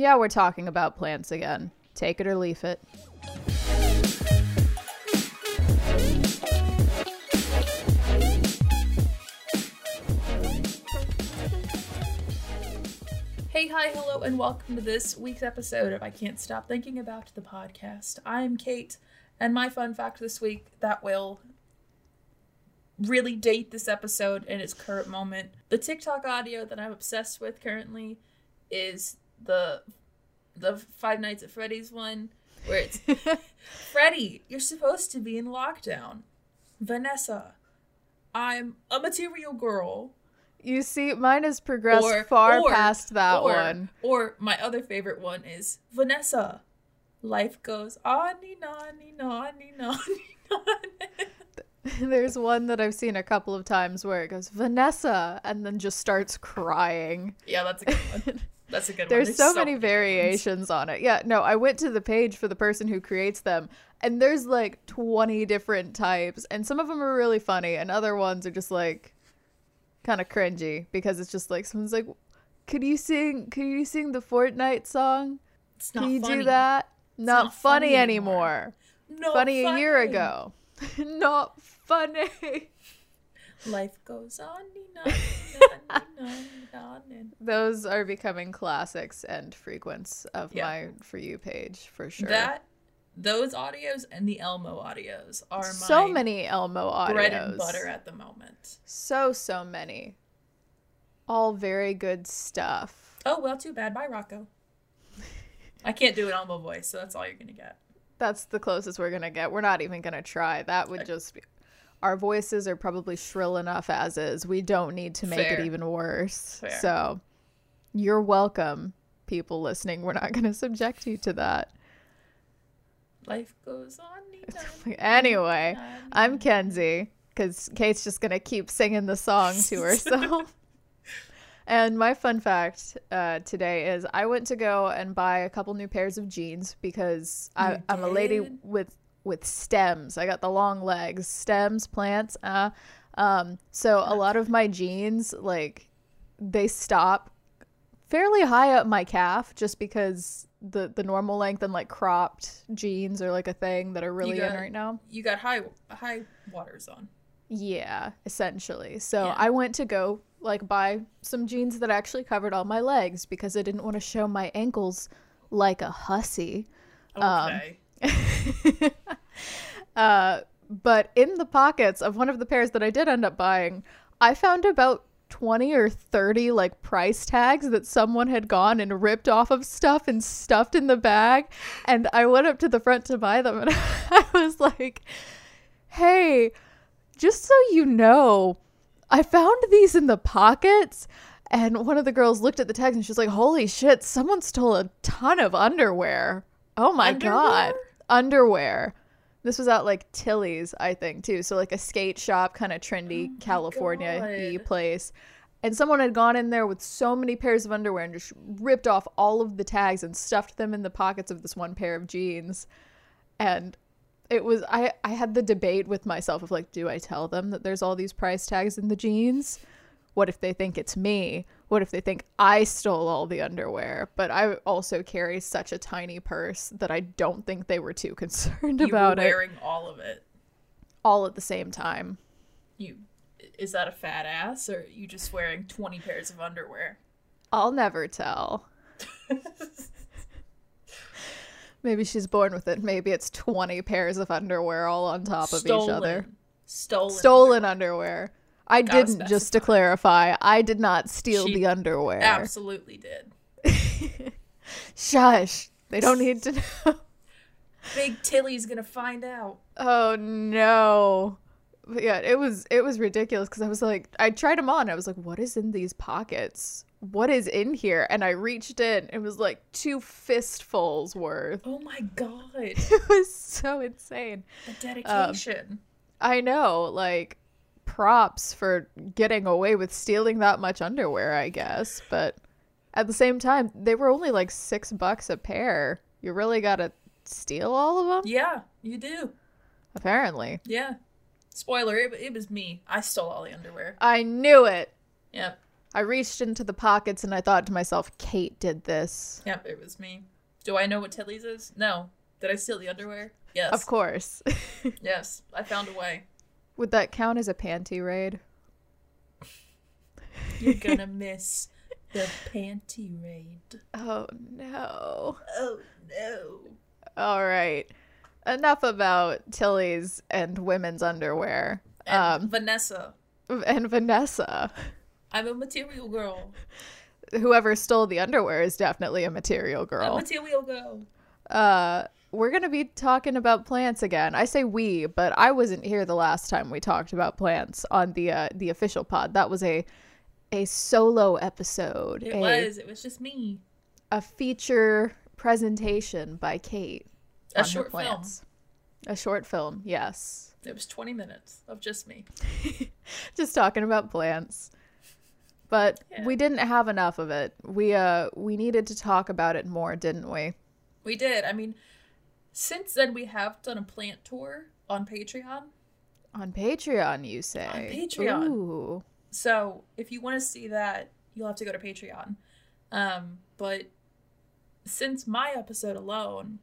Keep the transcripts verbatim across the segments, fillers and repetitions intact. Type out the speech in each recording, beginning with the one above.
Yeah, we're talking about plants again. Take it or leave it. Hey, hi, hello, and welcome to this week's episode of I Can't Stop Thinking About the Podcast. I'm Kate, and my fun fact this week that will really date this episode in its current moment. The TikTok audio that I'm obsessed with currently is the the Five Nights at Freddy's one, where it's, Freddy, you're supposed to be in lockdown. Vanessa, I'm a material girl. You see, mine has progressed or, far or, past that or, one. Or my other favorite one is Vanessa. Life goes on and on and on and on and on. There's one that I've seen a couple of times where it goes, Vanessa, and then just starts crying. Yeah, that's a good one. That's a good There's one. There's so, so many, many variations on it. Yeah, no, I went to the page for the person who creates them, and there's like twenty different types, and some of them are really funny, and other ones are just like kind of cringy, because it's just like someone's like, could you sing could you sing the Fortnite song? It's not Can you funny. Do that? Not, not funny, funny anymore. anymore. Not funny, funny a year ago. Not funny. Life goes on and on and on and on and those are becoming classics and frequents of yeah. my For You page for sure. That those audios and the Elmo audios are my so many Elmo audios bread and butter at the moment. So so many, all very good stuff. Oh well, too bad. Bye, Rocco. I can't do an Elmo voice, so that's all you're gonna get. That's the closest we're gonna get. We're not even gonna try. That would okay. just be... our voices are probably shrill enough as is. We don't need to make Fair. It even worse. Fair. So, you're welcome, people listening. We're not gonna subject you to that. Life goes on. Anyway, I'm Kenzie, because Kate's just going to keep singing the song to herself. And my fun fact uh, today is I went to go and buy a couple new pairs of jeans because I, I'm a lady with, with stems. I got the long legs, stems, plants. Uh, um, so a lot of my jeans, like, they stop fairly high up my calf just because the the normal length and like cropped jeans are like a thing that are really got, in right now. You got high high waters on. Yeah, essentially. So yeah. I went to go like buy some jeans that actually covered all my legs because I didn't want to show my ankles like a hussy. Okay. Um, uh, but in the pockets of one of the pairs that I did end up buying, I found about twenty or thirty like price tags that someone had gone and ripped off of stuff and stuffed in the bag, and I went up to the front to buy them and I was like, hey, just so you know, I found these in the pockets. And one of the girls looked at the tags and she's like, holy shit, someone stole a ton of underwear. Oh my underwear? God, underwear. This was at like Tilly's, I think, too. So like a skate shop, kind of trendy oh California-y place. And someone had gone in there with so many pairs of underwear and just ripped off all of the tags and stuffed them in the pockets of this one pair of jeans. And it was, I, I had the debate with myself of like, do I tell them that there's all these price tags in the jeans? What if they think it's me? What if they think I stole all the underwear? But I also carry such a tiny purse that I don't think they were too concerned you about were wearing it. Wearing all of it, all at the same time. You is that a fat ass, or are you just wearing twenty pairs of underwear? I'll never tell. Maybe she's born with it. Maybe it's twenty pairs of underwear all on top of Stolen. Each other. Stolen. Stolen underwear. underwear. I Gotta didn't, specify. Just to clarify, I did not steal she the underwear. Absolutely did. Shush. They don't need to know. Big Tilly's gonna find out. Oh, no. But yeah, it was it was ridiculous because I was like, I tried them on. I was like, what is in these pockets? What is in here? And I reached in. It was like two fistfuls worth. Oh, my God. It was so insane. The dedication. Um, I know, like... props for getting away with stealing that much underwear, I guess. But at the same time, they were only like six bucks a pair. You really gotta steal all of them? Yeah, you do. Apparently. Yeah. Spoiler, it, it was me. I stole all the underwear. I knew it. Yep. I reached into the pockets and I thought to myself, Kate did this. Yep, it was me. Do I know what Tilly's is? No. Did I steal the underwear? Yes. Of course. Yes, I found a way. Would that count as a panty raid? You're gonna miss the panty raid. Oh, no. Oh, no. All right. Enough about Tilly's and women's underwear. And um, Vanessa. And Vanessa. I'm a material girl. Whoever stole the underwear is definitely a material girl. A material girl. Uh, we're going to be talking about plants again. I say we, but I wasn't here the last time we talked about plants on the uh, the official pod. That was a a solo episode. It a, was. It was just me. A feature presentation by Kate. A short film. A short film, yes. It was twenty minutes of just me. Just talking about plants. But yeah. We didn't have enough of it. We uh we needed to talk about it more, didn't we? We did. I mean, since then we have done a plant tour on Patreon. On Patreon, you say? On Patreon. Ooh. So if you want to see that, you'll have to go to Patreon. Um, but since my episode alone,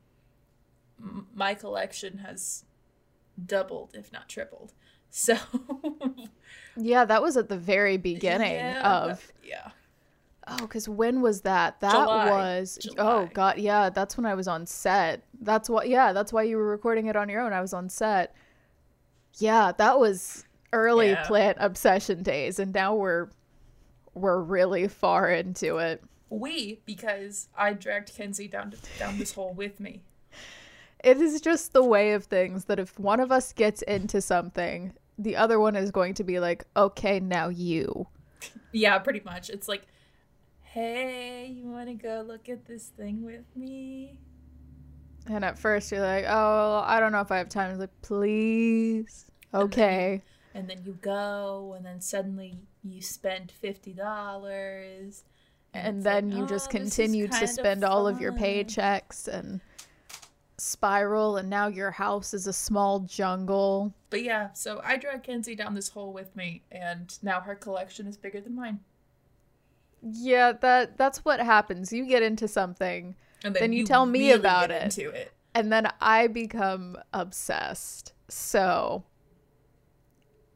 m- my collection has doubled, if not tripled. So yeah, that was at the very beginning yeah, of yeah oh because when was that that July. was July. oh god yeah that's when I was on set. That's what yeah that's why you were recording it on your own. I was on set. Yeah, that was early yeah. plant obsession days, and now we're we're really far into it. We because I dragged Kenzie down to, down this hole with me. It is just the way of things that if one of us gets into something, the other one is going to be like, okay, now you. Yeah, pretty much. It's like, hey, you want to go look at this thing with me? And at first you're like, oh, I don't know if I have time. It's like, please. Okay. And then, and then you go, and then suddenly you spend fifty dollars. And, and then like, you oh, just continue to spend of all of your paychecks and... spiral, and now your house is a small jungle. But yeah, so I dragged Kenzie down this hole with me, and now her collection is bigger than mine. Yeah, that that's what happens. You get into something, and then, then you, you tell me really about it, into it, and then I become obsessed. So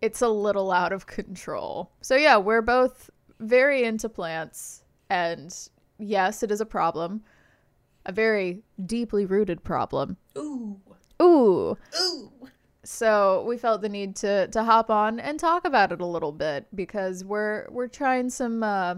it's a little out of control. So yeah, we're both very into plants, and yes, it is a problem. A very deeply rooted problem. Ooh. Ooh. Ooh. So we felt the need to to hop on and talk about it a little bit, because we're we're trying some uh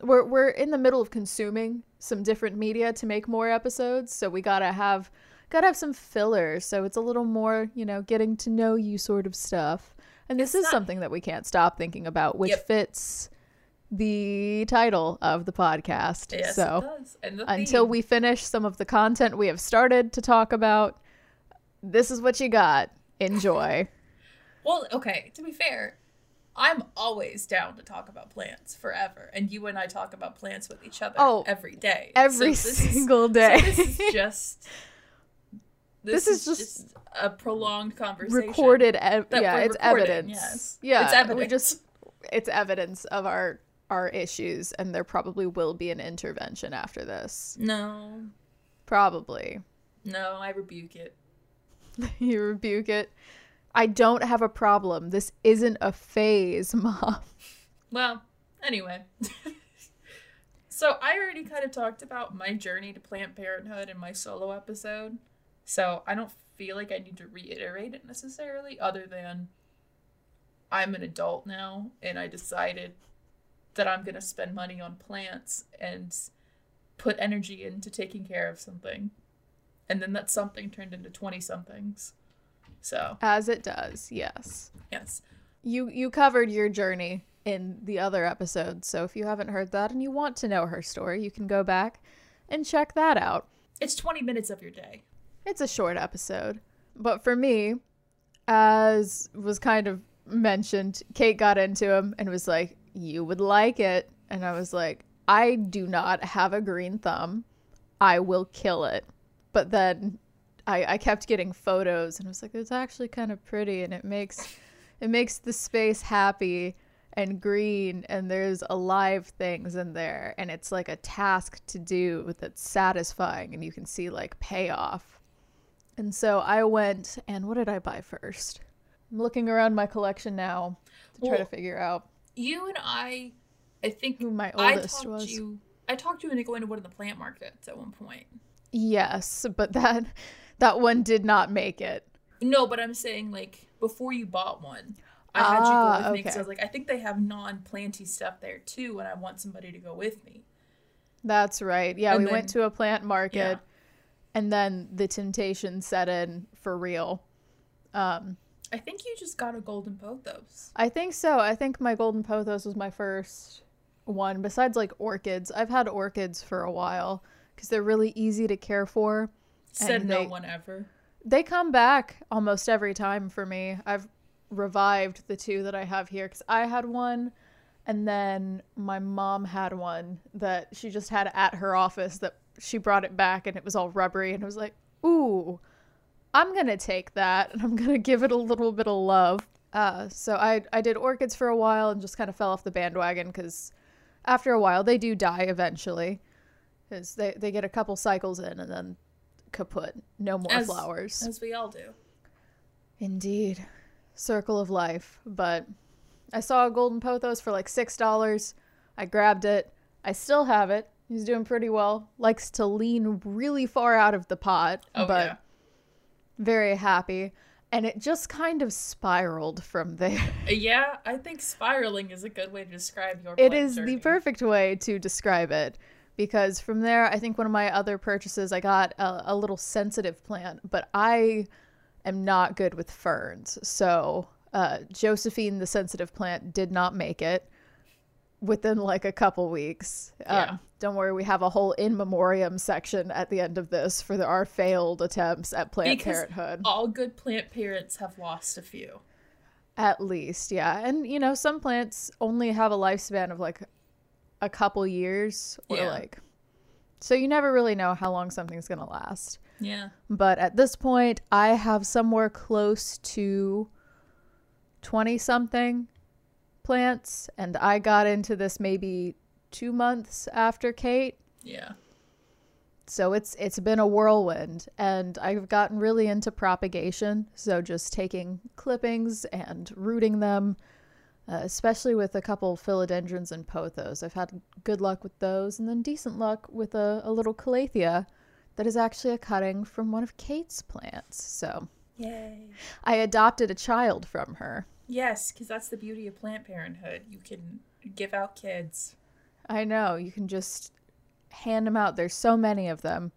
we're we're in the middle of consuming some different media to make more episodes, so we gotta have gotta have some filler, so it's a little more, you know, getting to know you sort of stuff. And this it's is not- something that we can't stop thinking about, which yep. fits the title of the podcast. Yes, so it does. And the until we finish some of the content we have started to talk about, this is what you got. Enjoy. Well, okay, to be fair, I'm always down to talk about plants forever, and you and I talk about plants with each other oh, every day every so single is, day so this is just This, this is, is just, just a prolonged conversation recorded ev- yeah it's recording. evidence yes. yeah it's evidence we just it's evidence of our our issues, and there probably will be an intervention after this. No. Probably. No, I rebuke it. You rebuke it? I don't have a problem. This isn't a phase, Mom. Well, anyway. So I already kind of talked about my journey to Planned Parenthood in my solo episode, so I don't feel like I need to reiterate it necessarily, other than I'm an adult now, and I decided that I'm going to spend money on plants and put energy into taking care of something. And then that something turned into twenty-somethings. So as it does, yes. Yes. You you covered your journey in the other episode, so if you haven't heard that and you want to know her story, you can go back and check that out. It's twenty minutes of your day. It's a short episode. But for me, as was kind of mentioned, Kate got into him and was like, you would like it. And I was like, I do not have a green thumb. I will kill it. But then I, I kept getting photos, and I was like, it's actually kind of pretty, and it makes it makes the space happy. and green, and there's alive things in there, and it's like a task to do that's satisfying, and you can see like payoff. And so I went, and what did I buy first? I'm looking around my collection now to well, try to figure out. You and I, I think who my oldest I talked was. You, I talked to you into going to one of the plant markets at one point. Yes, but that that one did not make it. No, but I'm saying like before you bought one, I had ah, you go with me because okay. I was like, I think they have non-planty stuff there too, and I want somebody to go with me. That's right. Yeah, and we then, went to a plant market, yeah. and then the temptation set in for real. Um, I think you just got a Golden Pothos. I think so. I think my Golden Pothos was my first one. Besides like orchids, I've had orchids for a while because they're really easy to care for. Said and no they, one ever. They come back almost every time for me. I've revived the two that I have here because I had one, and then my mom had one that she just had at her office that she brought it back, and it was all rubbery, and I was like, ooh, I'm gonna take that and I'm gonna give it a little bit of love. Uh, so I, I did orchids for a while and just kind of fell off the bandwagon because after a while they do die eventually because they, they get a couple cycles in and then kaput, no more as, flowers. As we all do. Indeed. Circle of life. But I saw a Golden Pothos for like six dollars. I grabbed it. I still have it. He's doing pretty well. Likes to lean really far out of the pot, oh, but yeah. very happy. And it just kind of spiraled from there. Yeah, I think spiraling is a good way to describe your plant. It is journey. The perfect way to describe it. Because from there, I think one of my other purchases, I got a, a little sensitive plant, but I am not good with ferns. So uh, Josephine, the sensitive plant, did not make it within like a couple weeks. Yeah. Um, don't worry, we have a whole in memoriam section at the end of this for the, our failed attempts at plant because parenthood. All good plant parents have lost a few. At least, yeah. And, you know, some plants only have a lifespan of like a couple years or yeah. like so you never really know how long something's gonna last. Yeah, but at this point I have somewhere close to twenty something plants, and I got into this maybe two months after Kate. Yeah, so it's it's been a whirlwind, and I've gotten really into propagation, so just taking clippings and rooting them. Uh, especially with a couple philodendrons and pothos. I've had good luck with those, and then decent luck with a, a little calathea that is actually a cutting from one of Kate's plants. So yay. I adopted a child from her. Yes, because that's the beauty of plant parenthood. You can give out kids. I know. You can just hand them out. There's so many of them.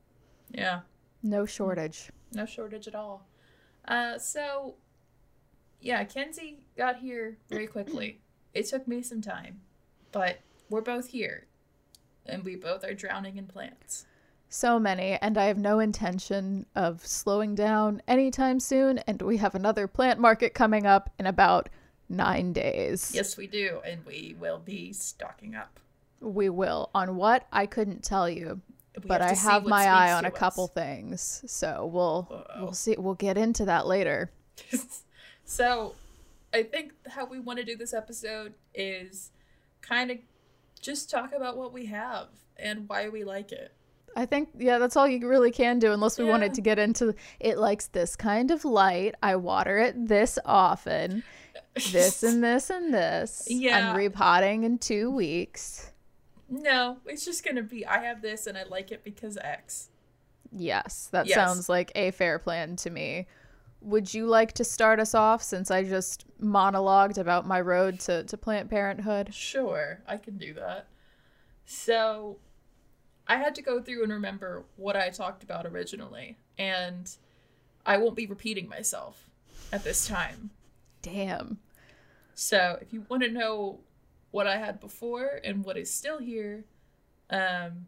Yeah. No shortage. No shortage at all. Uh, so... Yeah, Kenzie got here very quickly. It took me some time, but we're both here, and we both are drowning in plants. So many, and I have no intention of slowing down anytime soon, and we have another plant market coming up in about nine days. Yes, we do, and we will be stocking up. We will. On what? I couldn't tell you, we but have I have my eye on a us. couple things, so we'll Uh-oh. we'll see. We'll get into that later. So, I think how we want to do this episode is kind of just talk about what we have and why we like it. I think, yeah, that's all you really can do unless we yeah. wanted to get into, it likes this kind of light, I water it this often, this and this and this. Yeah. I'm repotting in two weeks. No, it's just going to be, I have this and I like it because X. Yes, that yes. sounds like a fair plan to me. Would you like to start us off since I just monologued about my road to, to plant parenthood? Sure, I can do that. So I had to go through and remember what I talked about originally, and I won't be repeating myself at this time. Damn. So if you want to know what I had before and what is still here, um,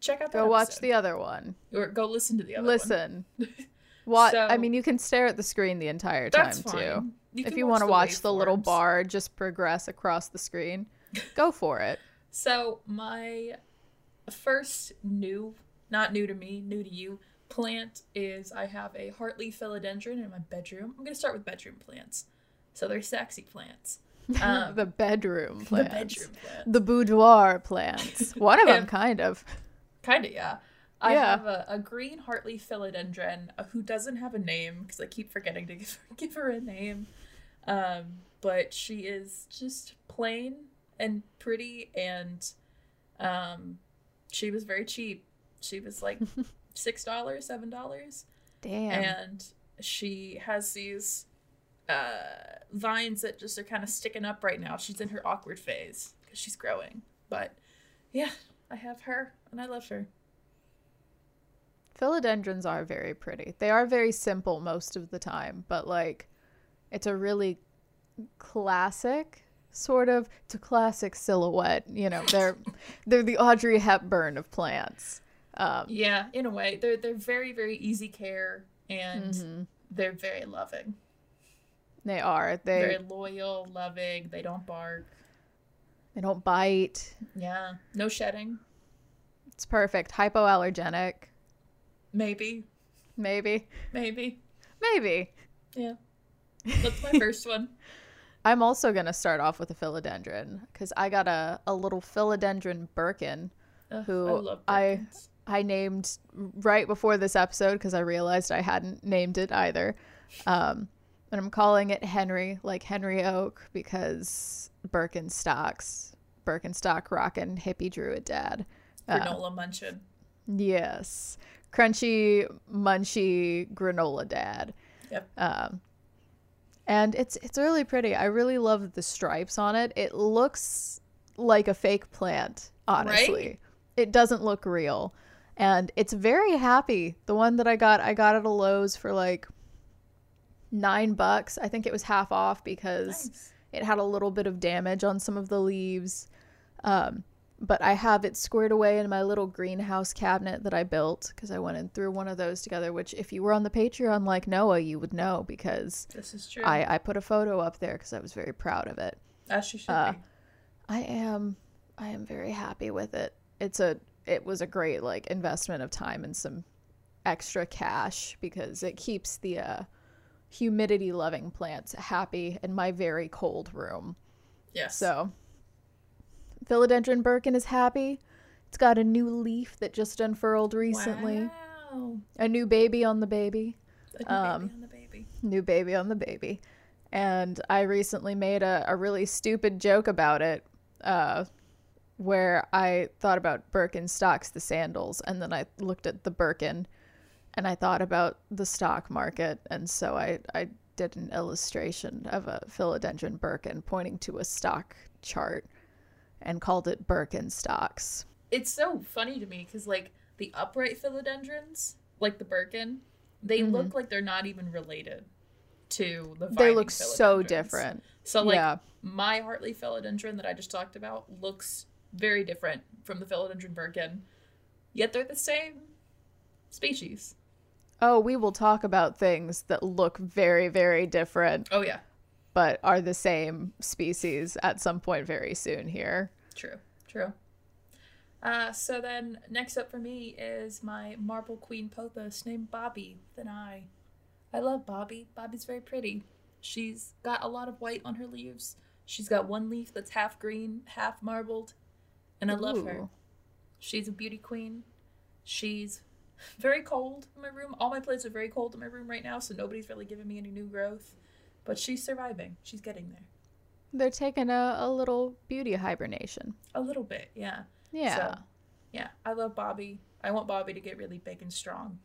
check out that Go episode. watch the other one. Or go listen to the other listen. one. Listen. What so, I mean, you can stare at the screen the entire time that's fine. too. You if you want to watch the, watch the little bar just progress across the screen, go for it. So my first new, not new to me, new to you plant is I have a heartleaf philodendron in my bedroom. I'm going to start with bedroom plants. So they're sexy plants. Um, the bedroom plants. The bedroom plants. The boudoir plants. One of them, kind of. Kind of, yeah. I yeah. have a, a green Hartley philodendron who doesn't have a name because I keep forgetting to give, give her a name. Um, but she is just plain and pretty, and um, she was very cheap. She was like six dollars, seven dollars. Damn. And she has these uh, vines that just are kind of sticking up right now. She's in her awkward phase because she's growing. But yeah, I have her and I love her. Philodendrons are very pretty. They are very simple most of the time, but like it's a really classic sort of, it's a classic silhouette. You know, they're they're the Audrey Hepburn of plants. Um, yeah, in a way. They're they're very, very easy care, and mm-hmm. they're very loving. They are. They, they're loyal, loving. They don't bark. They don't bite. Yeah. No shedding. It's perfect. Hypoallergenic. Maybe. Maybe. Maybe. Maybe. Yeah. That's my first one. I'm also going to start off with a philodendron because I got a, a little philodendron Birkin uh, who I, I I named right before this episode because I realized I hadn't named it either. Um, and I'm calling it Henry, like Henry Oak, because Birkenstocks, Birkenstock rockin' hippie druid dad. Granola uh, munchin'. Yes. Crunchy, munchy granola dad. Yep. Um, and it's it's really pretty. I really love the stripes on it. It looks like a fake plant, honestly. Right? It doesn't look real. And it's very happy. The one that I got, I got at a Lowe's for like nine bucks. I think it was half off because nice. It had a little bit of damage on some of the leaves. Um But I have it squared away in my little greenhouse cabinet that I built because I went and threw one of those together, which if you were on the Patreon like Noah, you would know because this is true. I, I put a photo up there because I was very proud of it. As you should uh, be. I am. I am very happy with it. It's a it was a great like investment of time and some extra cash because it keeps the uh, humidity loving plants happy in my very cold room. Yes. So. Philodendron Birkin is happy. It's got a new leaf that just unfurled recently. Wow. A new baby on the baby. A new um, baby on the baby. New baby on the baby. And I recently made a, a really stupid joke about it uh, where I thought about Birkenstocks, the sandals, and then I looked at the Birkin and I thought about the stock market. And so I, I did an illustration of a Philodendron Birkin pointing to a stock chart. And called it Birkenstocks. It's so funny to me because, like, the upright philodendrons, like the Birkin, they mm-hmm. look like they're not even related to the vining philodendrons. They look so different. So, like, yeah. my Hartley philodendron that I just talked about looks very different from the philodendron Birkin, yet they're the same species. Oh, we will talk about things that look very, very different. Oh, yeah. But are the same species at some point very soon here. True, true. Uh, so then next up for me is my Marble Queen Pothos named Bobby with an I. I love Bobby. Bobby's very pretty. She's got a lot of white on her leaves. She's got one leaf that's half green, half marbled. And I Ooh. Love her. She's a beauty queen. She's very cold in my room. All my plants are very cold in my room right now, so nobody's really giving me any new growth. But she's surviving. She's getting there. They're taking a, a little beauty hibernation. A little bit, yeah. Yeah. So, yeah, I love Bobby. I want Bobby to get really big and strong.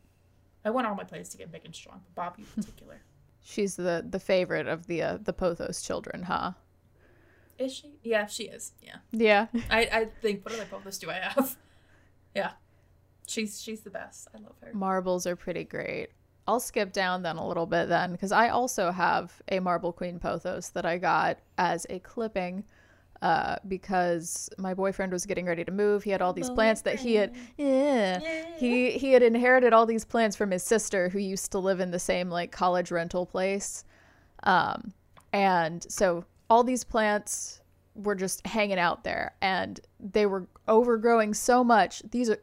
I want all my plants to get big and strong, but Bobby in particular. She's the, the favorite of the uh, the Pothos children, huh? Is she? Yeah, she is. Yeah. Yeah. I, I think, what other Pothos do I have? Yeah. She's she's the best. I love her. Marbles are pretty great. I'll skip down then a little bit then because I also have a Marble Queen Pothos that I got as a clipping uh, because my boyfriend was getting ready to move. He had all these plants that he had, yeah, he, he had inherited all these plants from his sister who used to live in the same like college rental place. Um, and so all these plants were just hanging out there and they were overgrowing so much. These are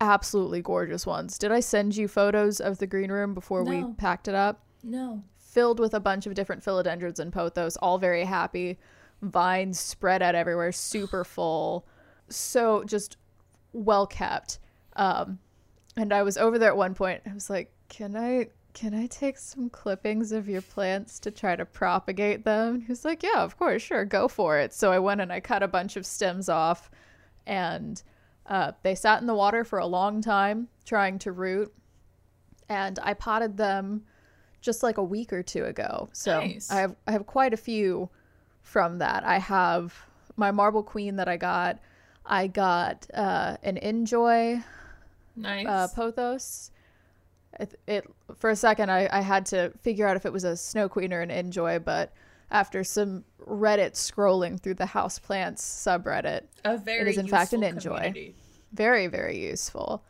absolutely gorgeous ones. Did I send you photos of the green room before no. we packed it up? No. Filled with a bunch of different philodendrons and pothos, all very happy. vines spread out everywhere, super full, so just well kept. Um, and I was over there at one point. I was like, can I can I take some clippings of your plants to try to propagate them? And he was like, yeah, of course, sure, go for it. So I went and I cut a bunch of stems off, and uh, they sat in the water for a long time trying to root. And I potted them just like a week or two ago. So nice. I have I have quite a few from that. I have my Marble Queen that I got. I got uh, an Enjoy nice. uh, Pothos. It, it for a second I, I had to figure out if it was a Snow Queen or an Enjoy, but after some Reddit scrolling through the houseplants subreddit, a very it is in fact an Enjoy. Community. Very, very useful.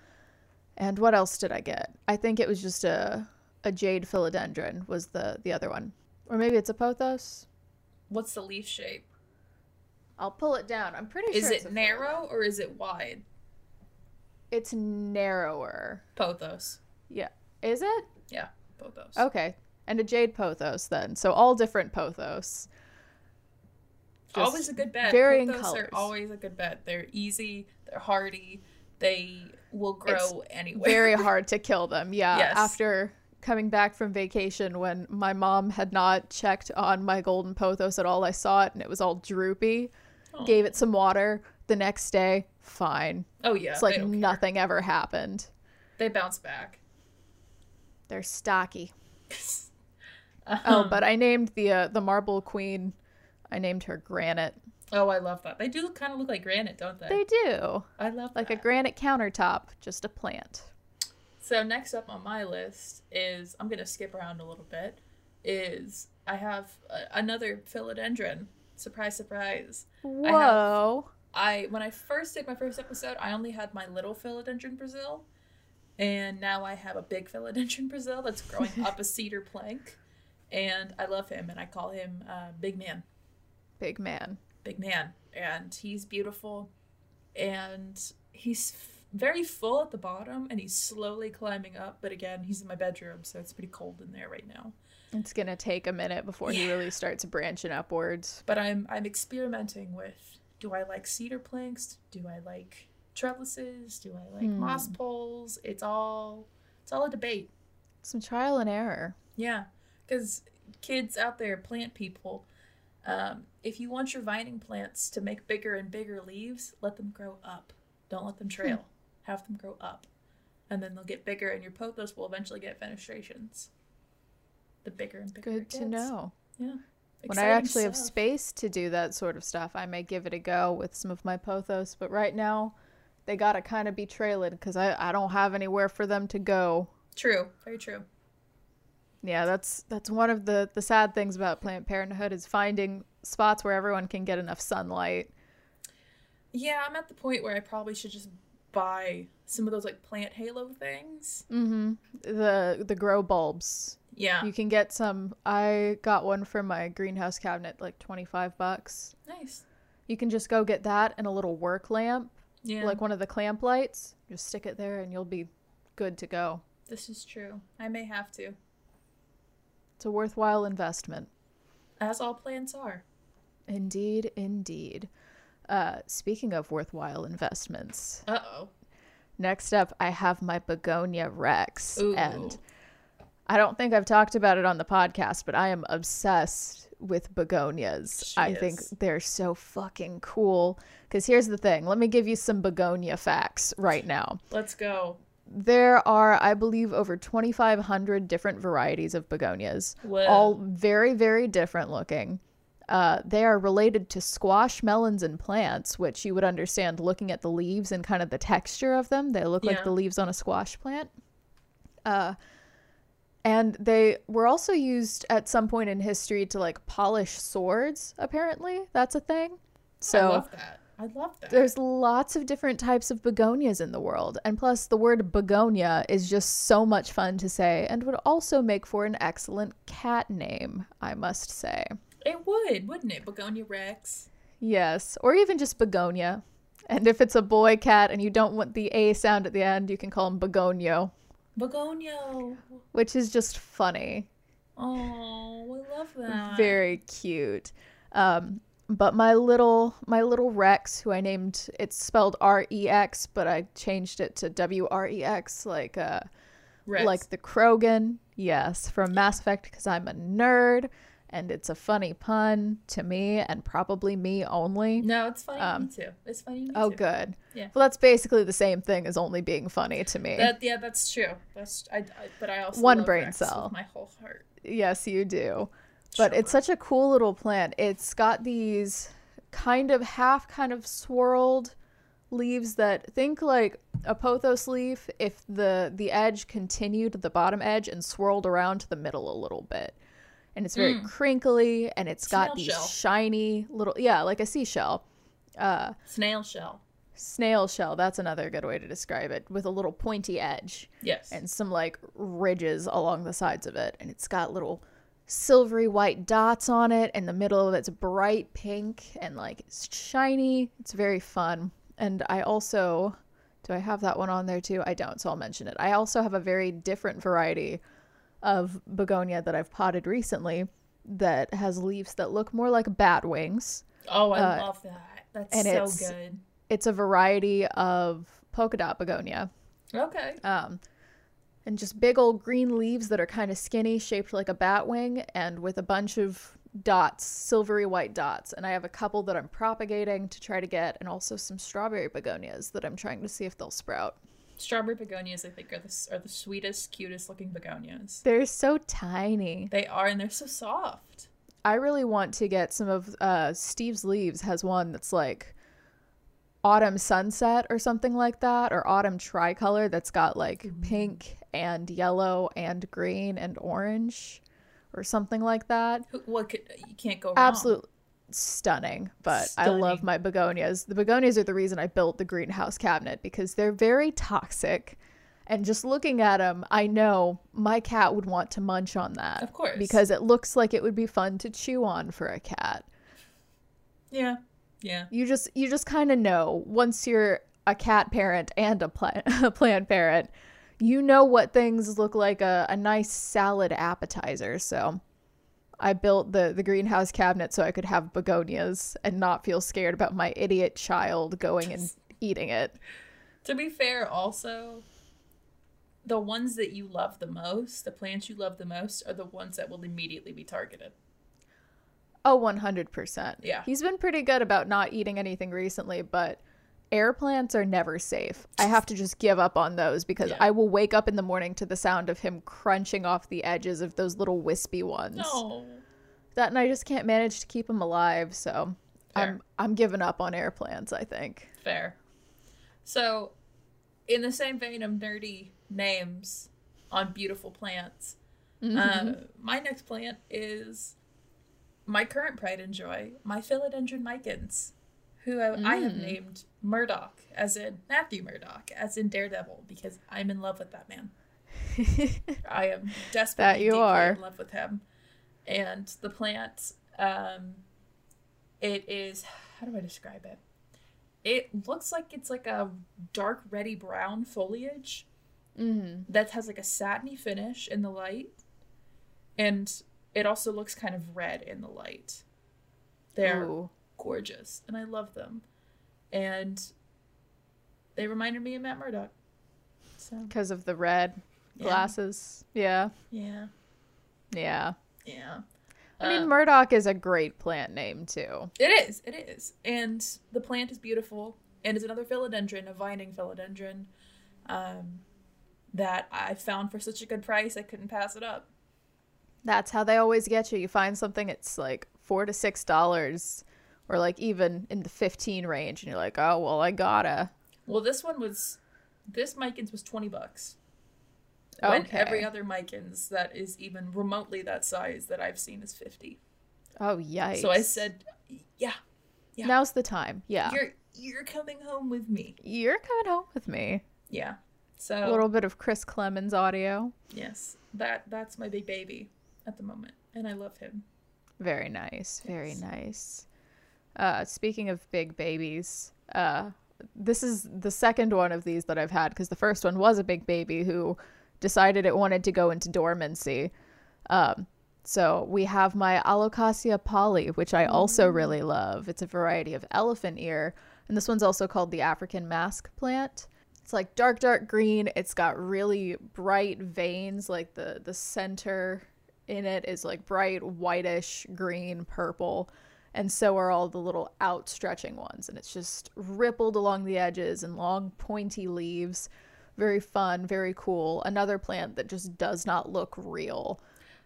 And what else did I get? I think it was just a a jade philodendron was the, the other one. Or maybe it's a pothos. What's the leaf shape? I'll pull it down. I'm pretty is sure it's Is it narrow philodendron. Or is it wide? It's narrower. Pothos. Yeah. Is it? Yeah, pothos. Okay. And a jade pothos then. So all different pothos. Just always a good bet. Varying pothos colors. Are always a good bet. They're easy. They're hardy. They will grow anyway. Very hard to kill them. Yeah. Yes. After coming back from vacation when my mom had not checked on my golden pothos at all, I saw it and it was all droopy. Oh. Gave it some water. The next day, fine. Oh, yeah. It's like nothing care. Ever happened. They bounce back. They're stocky. um, oh, but I named the uh, the Marble Queen, I named her Granite. Oh, I love that. They do look, kind of look like granite, don't they? They do. I love like that. Like a granite countertop, just a plant. So next up on my list is, I'm going to skip around a little bit, is I have a, another philodendron. Surprise, surprise. Whoa. I, have, I When I first did my first episode, I only had my little philodendron Brasil. And now I have a big philodendron Brasil that's growing up a cedar plank. And I love him, and I call him uh, Big Man. Big Man. Big man, and he's beautiful, and he's f- very full at the bottom, and he's slowly climbing up. But again, he's in my bedroom, so it's pretty cold in there right now. It's gonna take a minute before yeah. he really starts branching upwards. But I'm I'm experimenting with: do I like cedar planks? Do I like trellises? Do I like hmm. moss poles? It's all it's all a debate. Some trial and error. Yeah, because kids out there, plant people. Um, if you want your vining plants to make bigger and bigger leaves, let them grow up. Don't let them trail. Hmm. Have them grow up. And then they'll get bigger, and your pothos will eventually get fenestrations. The bigger and bigger Good to gets. Know. Yeah. When Exciting I actually stuff. Have space to do that sort of stuff, I may give it a go with some of my pothos. But right now, they got to kind of be trailing because I, I don't have anywhere for them to go. True. Very true. Yeah, that's that's one of the, the sad things about Planned Parenthood is finding spots where everyone can get enough sunlight. Yeah, I'm at the point where I probably should just buy some of those like plant halo things. Mm-hmm. The the grow bulbs. Yeah. You can get some. I got one for my greenhouse cabinet, like twenty-five bucks. Nice. You can just go get that and a little work lamp. Yeah. Like one of the clamp lights. Just stick it there and you'll be good to go. This is true. I may have to. It's a worthwhile investment. As all plants are. Indeed, indeed. Uh, speaking of worthwhile investments. Uh-oh. Next up, I have my Begonia Rex. Ooh. And I don't think I've talked about it on the podcast, but I am obsessed with begonias. She I is. Think they're so fucking cool. Because here's the thing. Let me give you some begonia facts right now. Let's go. There are, I believe, over twenty-five hundred different varieties of begonias, Whoa. All very, very different looking. Uh, they are related to squash, melons, and plants, which you would understand looking at the leaves and kind of the texture of them. They look yeah. like the leaves on a squash plant. Uh, and they were also used at some point in history to, like, polish swords, apparently. That's a thing. So, I love that. I love that. There's lots of different types of begonias in the world. And plus, the word begonia is just so much fun to say and would also make for an excellent cat name, I must say. It would, wouldn't it? Begonia Rex. Yes, or even just begonia. And if it's a boy cat and you don't want the A sound at the end, you can call him begonio. Begonio. Which is just funny. Oh, we love that. Very cute. Um, But my little my little Rex, who I named, it's spelled R E X, but I changed it to W R E X, like uh, like the Krogan. Yes, from Mass Effect, because I'm a nerd, and it's a funny pun to me, and probably me only. No, it's funny um, to me too. It's funny to me oh, too. Oh, good. Yeah. Well, that's basically the same thing as only being funny to me. That, yeah, that's true. That's I, I. But I also one love brain Rex cell. With my whole heart. Yes, you do. But sure. It's such a cool little plant. It's got these kind of half kind of swirled leaves that think like a pothos leaf if the, the edge continued the bottom edge and swirled around to the middle a little bit. And it's very mm. crinkly, and it's snail got these shell. Shiny little, yeah, like a seashell. Uh, snail shell. Snail shell. That's another good way to describe it, with a little pointy edge. Yes. And some like ridges along the sides of it. And it's got little silvery white dots on it, and the middle of it's bright pink and like it's shiny. It's very fun. And I also, do I have that one on there too? I don't, so I'll mention it. I also have a very different variety of begonia that I've potted recently that has leaves that look more like bat wings. Oh, I uh, love that. That's and so it's, good. It's a variety of polka dot begonia. Okay. Um, and just big old green leaves that are kind of skinny, shaped like a bat wing, and with a bunch of dots, silvery white dots. And I have a couple that I'm propagating to try to get, and also some strawberry begonias that I'm trying to see if they'll sprout. Strawberry begonias, I think, are the, are the sweetest, cutest looking begonias. They're so tiny. They are, and they're so soft. I really want to get some of uh, Steve's Leaves has one that's like autumn sunset or something like that, or autumn tricolor, that's got like mm-hmm. pink and yellow and green and orange or something like that. What could, you can't go wrong. Absolutely stunning. But stunning. I love my begonias. The begonias are the reason I built the greenhouse cabinet, because they're very toxic, and just looking at them, I know my cat would want to munch on that. Of course. Because it looks like it would be fun to chew on for a cat. Yeah. Yeah. You just you just kind of know, once you're a cat parent and a plant, a plant parent, you know what things look like a, a nice salad appetizer. So I built the, the greenhouse cabinet so I could have begonias and not feel scared about my idiot child going and eating it. To be fair, also, the ones that you love the most, the plants you love the most, are the ones that will immediately be targeted. Oh, one hundred percent. Yeah. He's been pretty good about not eating anything recently, but air plants are never safe. I have to just give up on those, because yeah. I will wake up in the morning to the sound of him crunching off the edges of those little wispy ones. No. That, and I just can't manage to keep him alive, so Fair. I'm I'm giving up on air plants, I think. Fair. So, in the same vein of nerdy names on beautiful plants, mm-hmm. uh, my next plant is my current pride and joy, my Philodendron Micans, who I, mm. I have named Murdock, as in Matthew Murdock, as in Daredevil, because I'm in love with that man. I am desperately that you are. in love with him. And the plant, um, it is, how do I describe it? It looks like it's like a dark reddy brown foliage mm. that has like a satiny finish in the light. And it also looks kind of red in the light. They're Ooh. gorgeous, and I love them. And they reminded me of Matt Murdock. Because so. of the red yeah. glasses. Yeah. Yeah. Yeah. Yeah. I uh, mean, Murdock is a great plant name, too. It is. It is. And the plant is beautiful. And it's another philodendron, a vining philodendron, um, that I found for such a good price, I couldn't pass it up. That's how they always get you. You find something, it's like four to six dollars, or like even in the fifteen range, and you're like, oh well, I gotta. Well, this one was, this Micans was twenty bucks. Okay. When every other Micans that is even remotely that size that I've seen is fifty. Oh yikes! So I said, yeah, yeah. Now's the time. Yeah. You're you're coming home with me. You're coming home with me. Yeah. So a little bit of Chris Clemens audio. Yes, that that's my big baby at the moment, and I love him. Very nice, very yes. nice. Uh, speaking of big babies, uh, this is the second one of these that I've had, because the first one was a big baby who decided it wanted to go into dormancy. Um, So we have my Alocasia Poly, which I also really love. It's a variety of elephant ear. And this one's also called the African mask plant. It's like dark, dark green. It's got really bright veins. Like the, the center in it is like bright, whitish, green, purple. And so are all the little outstretching ones. And it's just rippled along the edges and long, pointy leaves. Very fun, very cool. Another plant that just does not look real.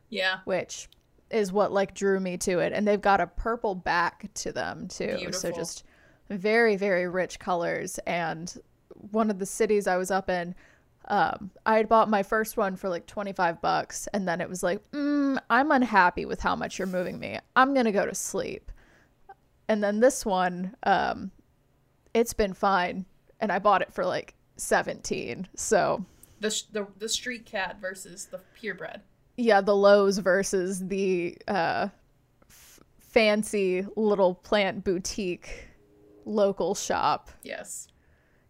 Yeah. Which is what like drew me to it. And they've got a purple back to them too. Beautiful. So just very, very rich colors. And one of the cities I was up in, um, I had bought my first one for like twenty-five bucks. And then it was like, mm, I'm unhappy with how much you're moving me. I'm going to go to sleep. And then this one, um, it's been fine. And I bought it for like seventeen. So the, the, the street cat versus the purebred. Yeah, the Lowe's versus the uh, f- fancy little plant boutique local shop. Yes.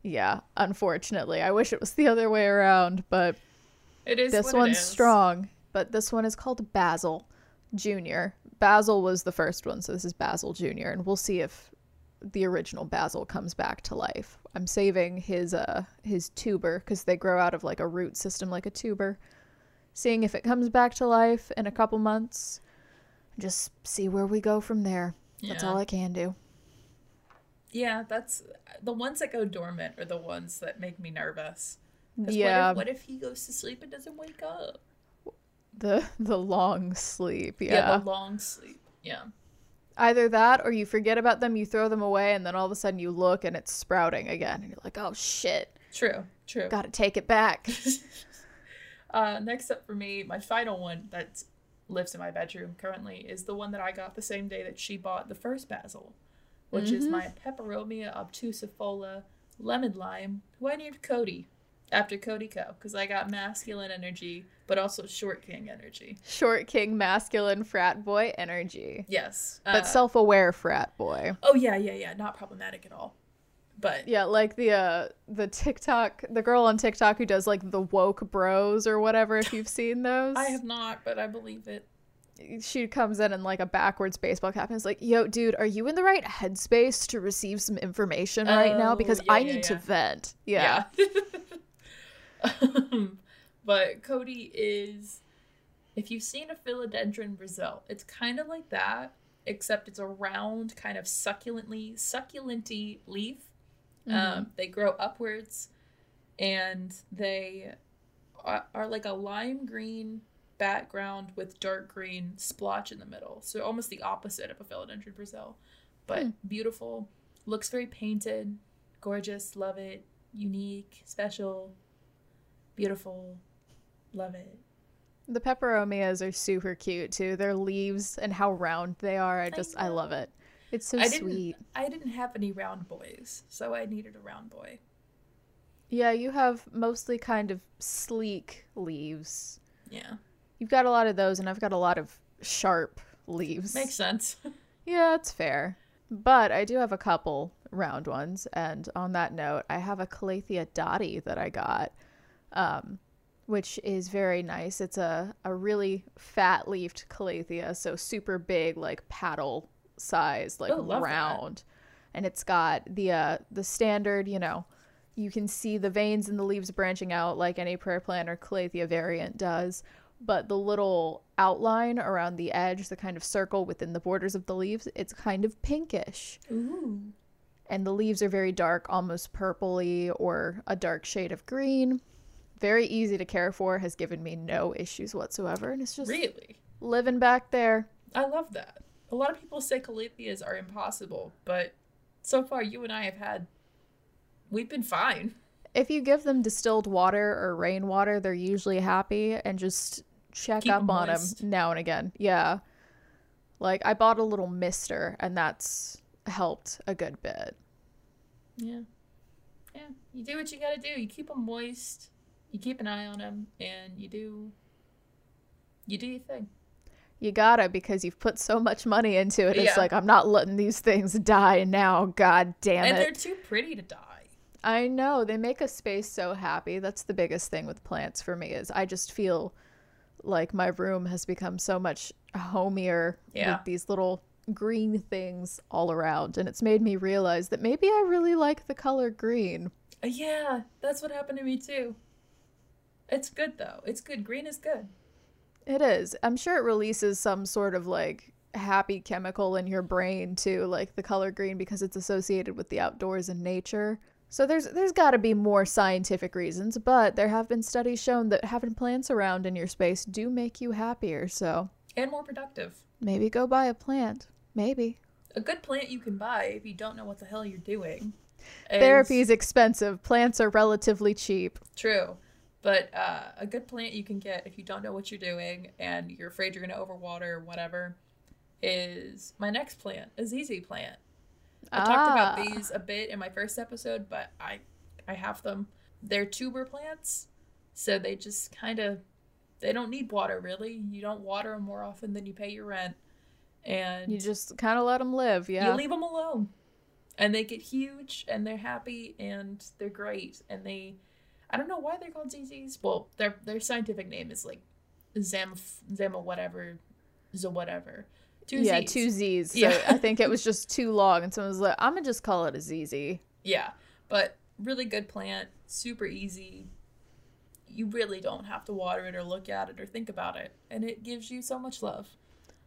Yeah, unfortunately. I wish it was the other way around, but it is this one's strong. But this one is called Basil Junior Basil was the first one, so this is Basil Junior And we'll see if the original Basil comes back to life. I'm saving his uh his tuber because they grow out of like a root system like a tuber. Seeing if it comes back to life in a couple months. Just see where we go from there. Yeah. That's all I can do. Yeah, that's... The ones that go dormant are the ones that make me nervous. Yeah. What if, what if he goes to sleep and doesn't wake up? The the long sleep, yeah. Yeah, the long sleep, yeah. Either that or you forget about them, you throw them away, and then all of a sudden you look and it's sprouting again. And you're like, oh, shit. True, true. Gotta take it back. Uh, next up for me, my final one that lives in my bedroom currently is the one that I got the same day that she bought the first basil, which mm-hmm. is my Peperomia obtusifolia lemon lime, who I named Cody after Cody Co. Because I got masculine energy, but also short king energy. Short king, masculine frat boy energy. Yes. But uh, self-aware frat boy. Oh, yeah, yeah, yeah. Not problematic at all. But yeah, like the uh, the TikTok, the girl on TikTok who does like the woke bros or whatever, if you've seen those. I have not, but I believe it. She comes in in like a backwards baseball cap and is like, yo, dude, are you in the right headspace to receive some information right oh, now? Because yeah, I yeah, need yeah. to vent. Yeah. yeah. um, but Cody is, if you've seen a Philodendron Brasil, it's kind of like that, except it's a round kind of succulently, succulenty leaf. Mm-hmm. Um, they grow upwards and they are, are like a lime green background with dark green splotch in the middle. So almost the opposite of a Philodendron Brasil, but mm. beautiful, looks very painted, gorgeous, love it, unique, special, beautiful, love it. The peperomias are super cute too. Their leaves and how round they are. I just, I, I love it. It's so I sweet. Didn't, I didn't have any round boys, so I needed a round boy. Yeah, you have mostly kind of sleek leaves. Yeah. You've got a lot of those, and I've got a lot of sharp leaves. Makes sense. Yeah, it's fair. But I do have a couple round ones, and on that note, I have a Calathea Dottie that I got, um, which is very nice. It's a, a really fat-leafed Calathea, so super big, like paddle size, like oh, round, that. And it's got the uh the standard, you know, you can see the veins in the leaves branching out like any prayer plant or Calathea variant does, but the little outline around the edge, the kind of circle within the borders of the leaves, it's kind of pinkish. Ooh. And the leaves are very dark, almost purpley or a dark shade of green. Very easy to care for, has given me no issues whatsoever, and it's just really living back there. I love that. A lot of people say Calatheas are impossible, but so far you and I have had, we've been fine. If you give them distilled water or rainwater, they're usually happy, and just check Keep up on them now and again. Yeah. Like, I bought a little mister, and that's helped a good bit. Yeah. Yeah. You do what you gotta do. You keep them moist, you keep an eye on them, and you do, you do your thing. You gotta, because you've put so much money into it. Yeah. It's like, I'm not letting these things die now. God damn it. And they're too pretty to die. I know. They make a space so happy. That's the biggest thing with plants for me, is I just feel like my room has become so much homier yeah. with these little green things all around, and it's made me realize that maybe I really like the color green. Yeah, that's what happened to me too. It's good though. It's good. Green is good. It is. I'm sure it releases some sort of like happy chemical in your brain too, like the color green, because it's associated with the outdoors and nature. So there's there's got to be more scientific reasons, but there have been studies shown that having plants around in your space do make you happier, so. And more productive. Maybe go buy a plant. Maybe. A good plant you can buy if you don't know what the hell you're doing. And therapy's expensive. Plants are relatively cheap. True. But uh, a good plant you can get if you don't know what you're doing and you're afraid you're going to overwater or whatever is my next plant, a Z Z plant. I ah. talked about these a bit in my first episode, but I I have them. They're tuber plants, so they just kind of, they don't need water, really. You don't water them more often than you pay your rent. And you just kind of let them live, yeah. You leave them alone. And they get huge, and they're happy, and they're great. And they, I don't know why they're called Z Zs. Well, their their scientific name is like Zamf, Zama whatever, Za whatever. Two yeah, Zs. two Zs. So yeah. I think it was just too long, and someone was like, I'm going to just call it a Z Z. Yeah, but really good plant, super easy. You really don't have to water it or look at it or think about it, and it gives you so much love.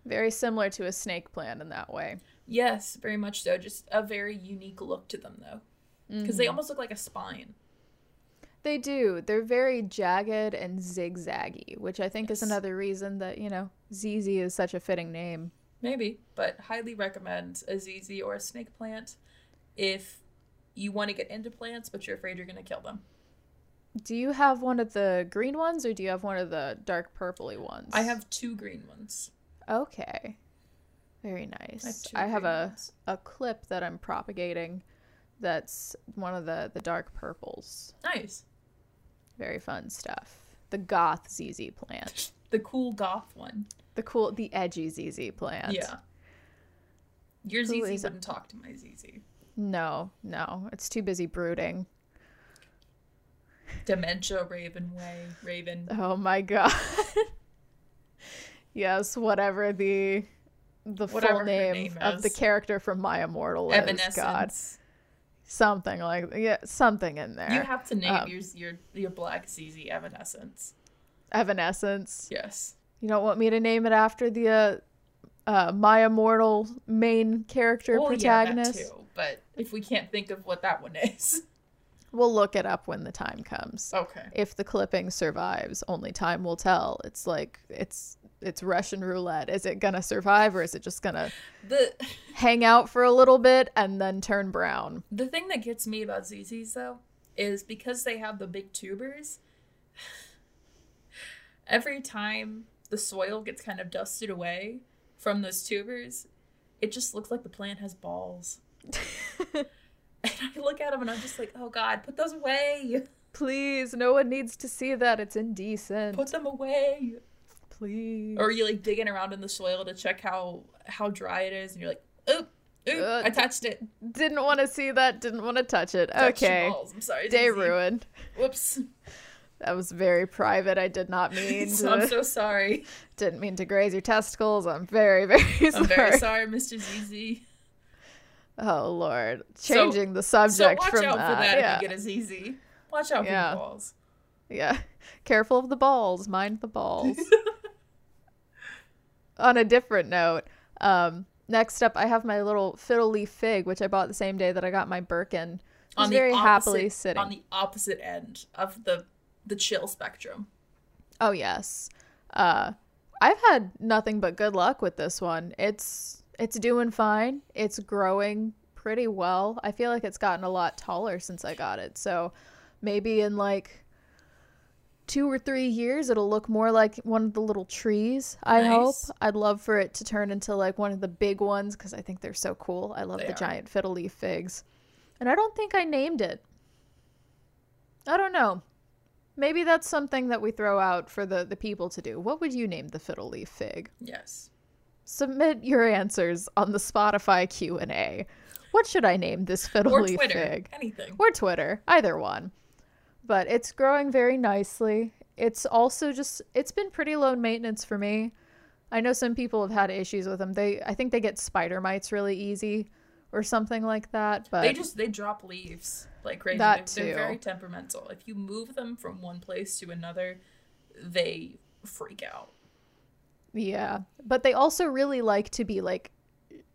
Very similar to a snake plant in that way. Yes, very much so. Just a very unique look to them, though, because mm-hmm. they almost look like a spine. They do. They're very jagged and zigzaggy, which I think yes. is another reason that, you know, Z Z is such a fitting name. Maybe, but highly recommend a Z Z or a snake plant if you want to get into plants, but you're afraid you're going to kill them. Do you have one of the green ones, or do you have one of the dark purpley ones? I have two green ones. Okay. Very nice. I have, I have a, a clip that I'm propagating that's one of the, the dark purples. Nice. Very fun stuff. The goth Z Z plant. The cool goth one. The cool, the edgy Z Z plant. Yeah. Your Z Z wouldn't it? talk to my Z Z. No, no. It's too busy brooding. Dementia Raven way. Raven. Oh my god. Yes, whatever the... the Whatever full name, name of the character from My Immortal is. God, something like yeah, something in there. You have to name um, your your your black Z Z Evanescence. Evanescence. Yes. You don't want me to name it after the uh, uh, My Immortal main character well, protagonist. Yeah, that too, but if we can't think of what that one is, we'll look it up when the time comes. Okay. If the clipping survives, only time will tell. It's like it's. It's Russian roulette. Is it gonna survive, or is it just gonna the, hang out for a little bit and then turn brown? The thing that gets me about Z Zs though is because they have the big tubers, every time the soil gets kind of dusted away from those tubers, it just looks like the plant has balls. And I look at them and I'm just like, oh god, put those away. Please, no one needs to see that. It's indecent. Put them away. Please. Or you're like digging around in the soil to check how how dry it is, and you're like, oop, oop, uh, I touched it. Didn't want to see that. Didn't want to touch it. Touched okay. Your balls. I'm sorry. Day ruined. Whoops. That was very private. I did not mean. So to, I'm so sorry. Didn't mean to graze your testicles. I'm very very I'm sorry. I'm very sorry, Mister Z Z. Oh Lord, changing so, the subject so from that. Watch out for that yeah. if you get a Z Z. Watch out yeah. for the balls. Yeah, careful of the balls. Mind the balls. On a different note, um, next up, I have my little Fiddle Leaf Fig, which I bought the same day that I got my Birkin. It was very opposite, happily sitting. On the opposite end of the, the chill spectrum. Oh, yes. Uh, I've had nothing but good luck with this one. It's, it's doing fine. It's growing pretty well. I feel like it's gotten a lot taller since I got it. So maybe in like... two or three years it'll look more like one of the little trees. I nice. hope. I'd love for it to turn into like one of the big ones, because I think they're so cool. I love they the are. giant fiddle leaf figs. And I don't think I named it. I don't know. Maybe that's something that we throw out for the the people to do. What would you name the fiddle leaf fig? Yes. Submit your answers on the Spotify Q and A. What should I name this fiddle or leaf Twitter. fig? Anything. Or Twitter. Either one. But it's growing very nicely. It's also just, it's been pretty low maintenance for me. I know some people have had issues with them. They, I think they get spider mites really easy or something like that. But they just, they drop leaves like crazy. That they're, too. They're very temperamental. If you move them from one place to another, they freak out. Yeah. But they also really like to be like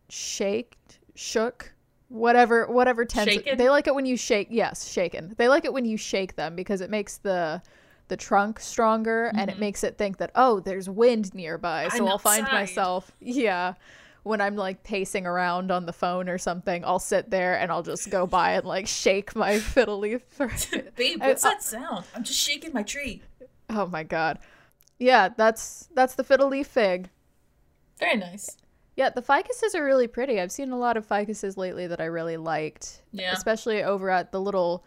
shaked, shook, whatever, whatever tense. Shaken? They like it when you shake. Yes. Shaken. They like it when you shake them because it makes the... the trunk stronger, mm-hmm. and it makes it think that, oh, there's wind nearby, so I'm I'll outside. Find myself, yeah, when I'm like pacing around on the phone or something, I'll sit there and I'll just go by and like shake my fiddle leaf. Babe, what's I, that sound? I'm just shaking my tree. Oh my god. Yeah, that's that's the fiddle leaf fig. Very nice. Yeah, the ficuses are really pretty. I've seen a lot of ficuses lately that I really liked, yeah, especially over at the little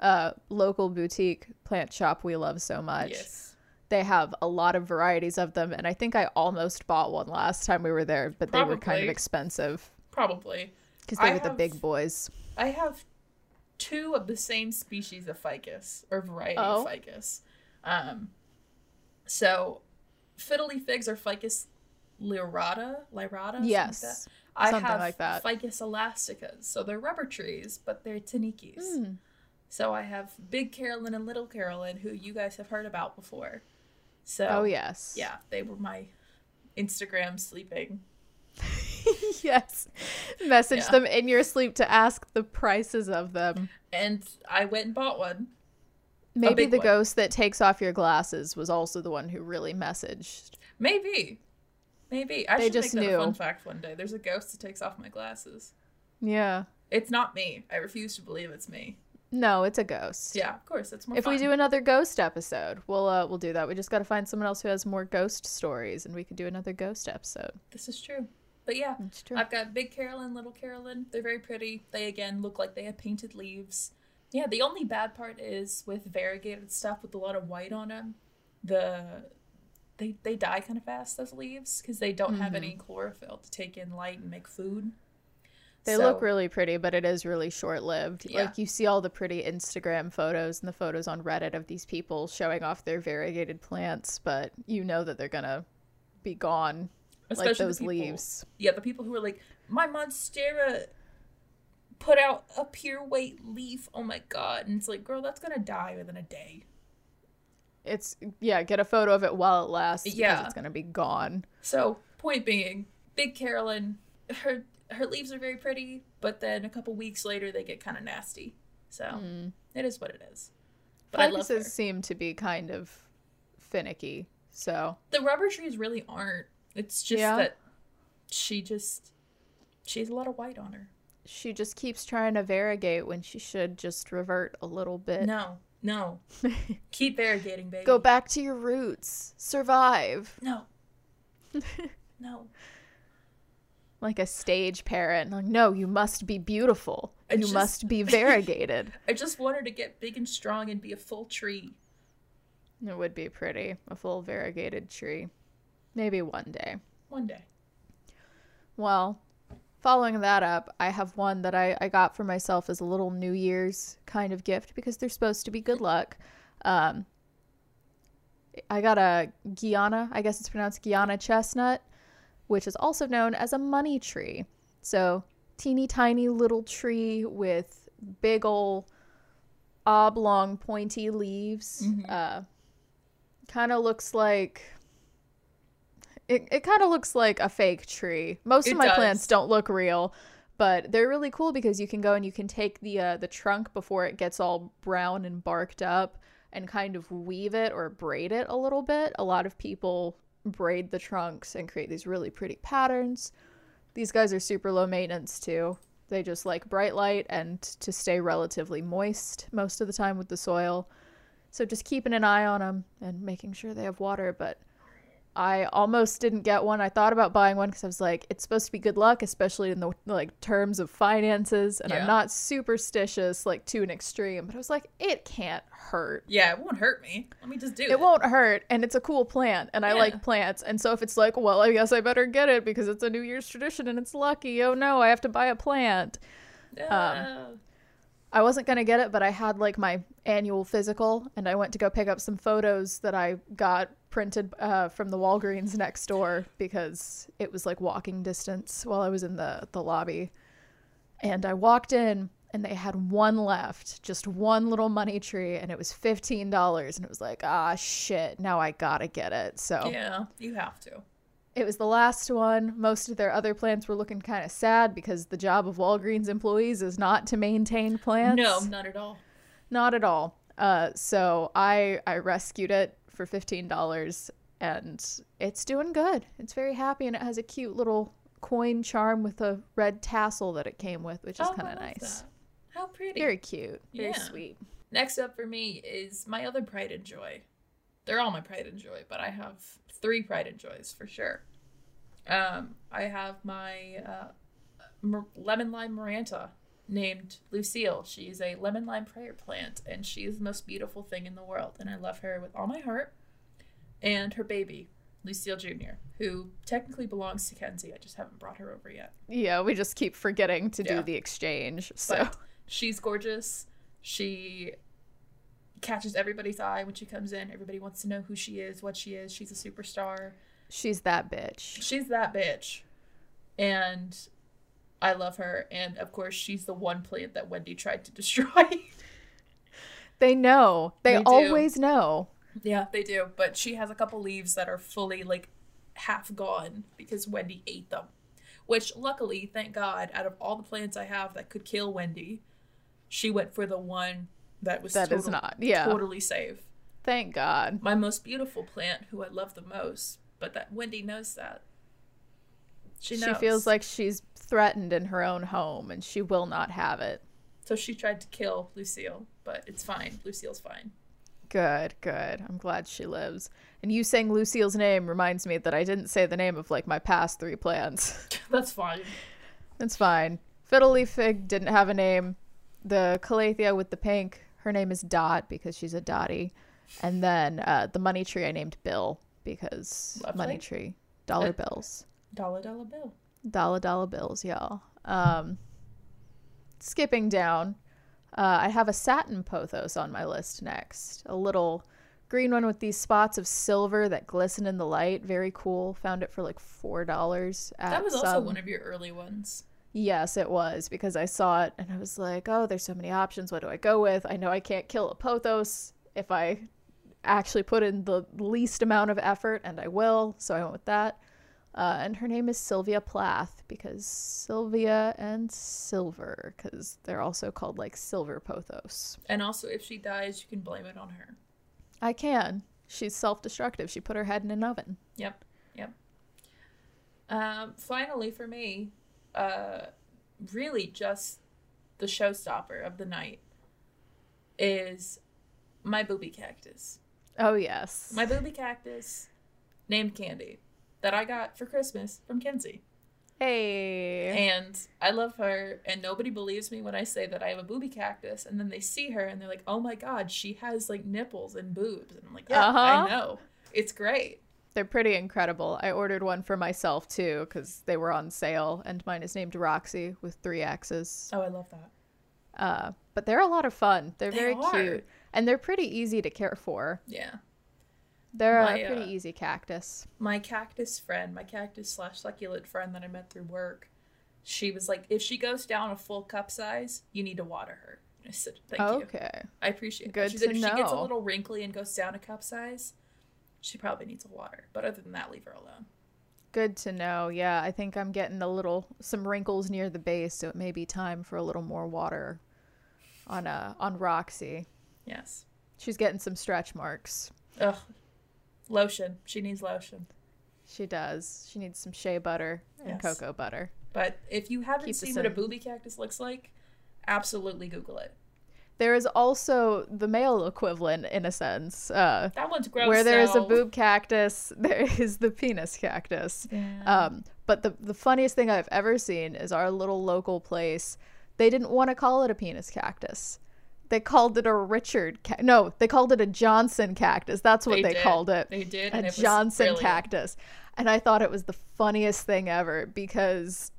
uh local boutique plant shop we love so much. Yes. They have a lot of varieties of them, and I think I almost bought one last time we were there, but probably. They were kind of expensive. Probably. Because they I were have, the big boys. I have two of the same species of ficus, or variety oh. of ficus. Um, so, fiddle leaf figs are ficus lyrata? Lyrata? Yes. Something like that. I something have like that. Ficus elasticas, so they're rubber trees, but they're tinikis. Mm. So I have Big Carolyn and Little Carolyn, who you guys have heard about before. So oh, yes. Yeah, they were my Instagram sleeping. Yes. Message yeah. them in your sleep to ask the prices of them. And I went and bought one. Maybe the one. Ghost that takes off your glasses was also the one who really messaged. Maybe. Maybe. I they should just make that knew. A fun fact one day. There's a ghost that takes off my glasses. Yeah. It's not me. I refuse to believe it's me. No, it's a ghost. Yeah, of course. It's more If fun. We do another ghost episode, we'll uh, we'll do that. We just got to find someone else who has more ghost stories, and we could do another ghost episode. This is true. But yeah, it's true. I've got Big Carolyn, Little Carolyn. They're very pretty. They, again, look like they have painted leaves. Yeah, the only bad part is with variegated stuff with a lot of white on them, the they, they die kind of fast, those leaves, because they don't mm-hmm. have any chlorophyll to take in light and make food. They so, look really pretty, but it is really short-lived. Yeah. Like, you see all the pretty Instagram photos and the photos on Reddit of these people showing off their variegated plants, but you know that they're gonna be gone, especially like those people, leaves. Yeah, the people who are like, my Monstera put out a pure white leaf, oh my god. And it's like, girl, that's gonna die within a day. It's, yeah, get a photo of it while it lasts, yeah, because it's gonna be gone. So, point being, Big Carolyn, her... her leaves are very pretty, but then a couple weeks later they get kind of nasty. So mm. it is what it is. But I love her. Seem to be kind of finicky. So the rubber trees really aren't. It's just yeah. that she just she has a lot of white on her. She just keeps trying to variegate when she should just revert a little bit. No, no, keep variegating, baby. Go back to your roots. Survive. No, no. Like a stage parent. Like, no, you must be beautiful. I you just, must be variegated. I just want her to get big and strong and be a full tree. It would be pretty. A full variegated tree. Maybe one day. One day. Well, following that up, I have one that I, I got for myself as a little New Year's kind of gift because they're supposed to be good luck. Um, I got a Guiana. I guess it's pronounced Guiana chestnut, which is also known as a money tree. So, teeny tiny little tree with big ol' oblong pointy leaves. Mm-hmm. Uh, kind of looks like... It, it kind of looks like a fake tree. Most it of my does. plants don't look real, but they're really cool because you can go and you can take the uh, the trunk before it gets all brown and barked up and kind of weave it or braid it a little bit. A lot of people... braid the trunks and create these really pretty patterns. These guys are super low maintenance too. They just like bright light and to stay relatively moist most of the time with the soil. So just keeping an eye on them and making sure they have water. But I almost didn't get one. I thought about buying one because I was like, it's supposed to be good luck, especially in the like terms of finances, and yeah. I'm not superstitious like to an extreme, but I was like, it can't hurt. Yeah, it won't hurt me. Let me just do it. It won't hurt, and it's a cool plant, and yeah. I like plants, and so if it's like, well, I guess I better get it because it's a New Year's tradition and it's lucky. Oh no, I have to buy a plant. Uh. Um, I wasn't going to get it, but I had like my annual physical, and I went to go pick up some photos that I got printed uh, from the Walgreens next door because it was like walking distance while I was in the, the lobby. And I walked in and they had one left, just one little money tree, and it was fifteen dollars. And it was like, ah, shit, now I got to get it. So yeah, you have to. It was the last one. Most of their other plants were looking kind of sad because the job of Walgreens employees is not to maintain plants. No, not at all. Not at all. Uh, so I I rescued it for fifteen dollars, and it's doing good. It's very happy, and it has a cute little coin charm with a red tassel that it came with, which is oh, kind of nice. That. How pretty. Very cute. Very yeah. sweet. Next up for me is my other pride and joy. They're all my pride and joy, but I have three pride and joys for sure. Um, I have my uh, mer- lemon lime Maranta named Lucille. She is a lemon lime prayer plant, and she is the most beautiful thing in the world, and I love her with all my heart. And her baby, Lucille Junior, who technically belongs to Kenzie. I just haven't brought her over yet. Yeah, we just keep forgetting to yeah. do the exchange. So but she's gorgeous. She catches everybody's eye when she comes in. Everybody wants to know who she is, what she is. She's a superstar. She's that bitch. She's that bitch. And I love her. And of course, she's the one plant that Wendy tried to destroy. They know. They, they always know. Yeah, they do. But she has a couple leaves that are fully like half gone because Wendy ate them. Which luckily, thank God, out of all the plants I have that could kill Wendy, she went for the one That was that total, is not yeah totally safe. Thank God. My most beautiful plant, who I love the most, but that Wendy knows that. She knows. She feels like she's threatened in her own home, and she will not have it. So she tried to kill Lucille, but it's fine. Lucille's fine. Good, good. I'm glad she lives. And you saying Lucille's name reminds me that I didn't say the name of like my past three plants. That's fine. That's fine. Fiddle Leaf Fig didn't have a name. The Calathea with the pink. Her name is Dot because she's a Dottie. And then uh, the money tree I named Bill because Lovely. money tree. Dollar uh, bills. Dollar, dollar bill. Dollar, dollar bills, y'all. Um, skipping down, uh, I have a satin pothos on my list next. A little green one with these spots of silver that glisten in the light. Very cool. Found it for like four dollars. At that was also some... one of your early ones. Yes, it was, because I saw it and I was like, oh, there's so many options. What do I go with? I know I can't kill a pothos if I actually put in the least amount of effort, and I will. So I went with that. Uh, and her name is Sylvia Plath, because Sylvia and Silver, because they're also called like Silver Pothos. And also, if she dies, you can blame it on her. I can. She's self-destructive. She put her head in an oven. Yep. Yep. Um, finally, for me, Uh, really just the showstopper of the night is my booby cactus. Oh, yes. My booby cactus named Candy that I got for Christmas from Kenzie. Hey. And I love her, and nobody believes me when I say that I have a booby cactus, and then they see her and they're like, oh my God, she has like nipples and boobs. And I'm like, yeah, uh-huh. I know. It's great. They're pretty incredible. I ordered one for myself, too, because they were on sale. And mine is named Roxy with three X's. Oh, I love that. Uh, but they're a lot of fun. They're they very are. cute. And they're pretty easy to care for. Yeah. They're my, a pretty uh, easy cactus. My cactus friend, my cactus slash succulent friend that I met through work, she was like, if she goes down a full cup size, you need to water her. And I said, thank okay. you. Okay. I appreciate it. Good she said, to if know. She gets a little wrinkly and goes down a cup size, she probably needs a water, but other than that, leave her alone. Good to know. Yeah, I think I'm getting a little, some wrinkles near the base, so it may be time for a little more water on uh, on Roxy. Yes. She's getting some stretch marks. Ugh. Lotion. She needs lotion. She does. She needs some shea butter and yes. cocoa butter. But if you haven't Keep seen what a booby cactus looks like, absolutely Google it. There is also the male equivalent, in a sense. Uh, that one's gross. Where there so. is a boob cactus, there is the penis cactus. Yeah. Um, but the, the funniest thing I've ever seen is our little local place. They didn't want to call it a penis cactus. They called it a Richard. Ca- no, they called it a Johnson cactus. That's what they, they called it. They did. A and it Johnson was cactus. And I thought it was the funniest thing ever because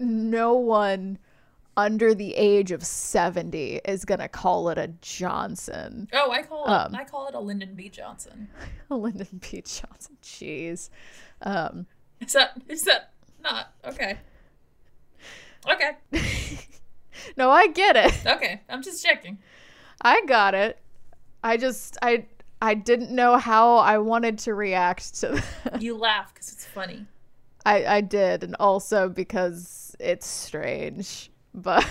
no one under the age of seventy is gonna call it a Johnson. Oh, I call it, um, I call it a Lyndon B. Johnson. A Lyndon B. Johnson. Jeez. Um, is that is that not okay? Okay. No, I get it. Okay, I'm just checking. I got it. I just I I didn't know how I wanted to react to that. You laugh because it's funny. I I did, and also because it's strange. But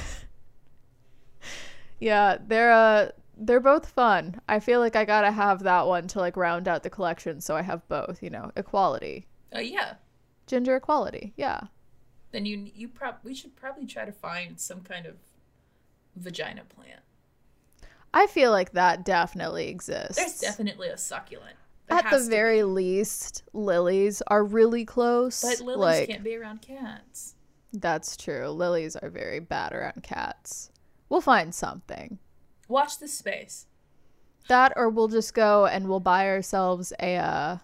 yeah, they're uh they're both fun. I feel like I gotta have that one to like round out the collection, so I have both, you know, equality. Oh uh, yeah, ginger equality. Yeah. Then you you prob we should probably try to find some kind of vagina plant. I feel like that definitely exists. There's definitely a succulent. There At the very be. least, lilies are really close. But lilies like, can't be around cats. That's true. Lilies are very bad around cats. We'll find something. Watch this space. That, or we'll just go and we'll buy ourselves a uh,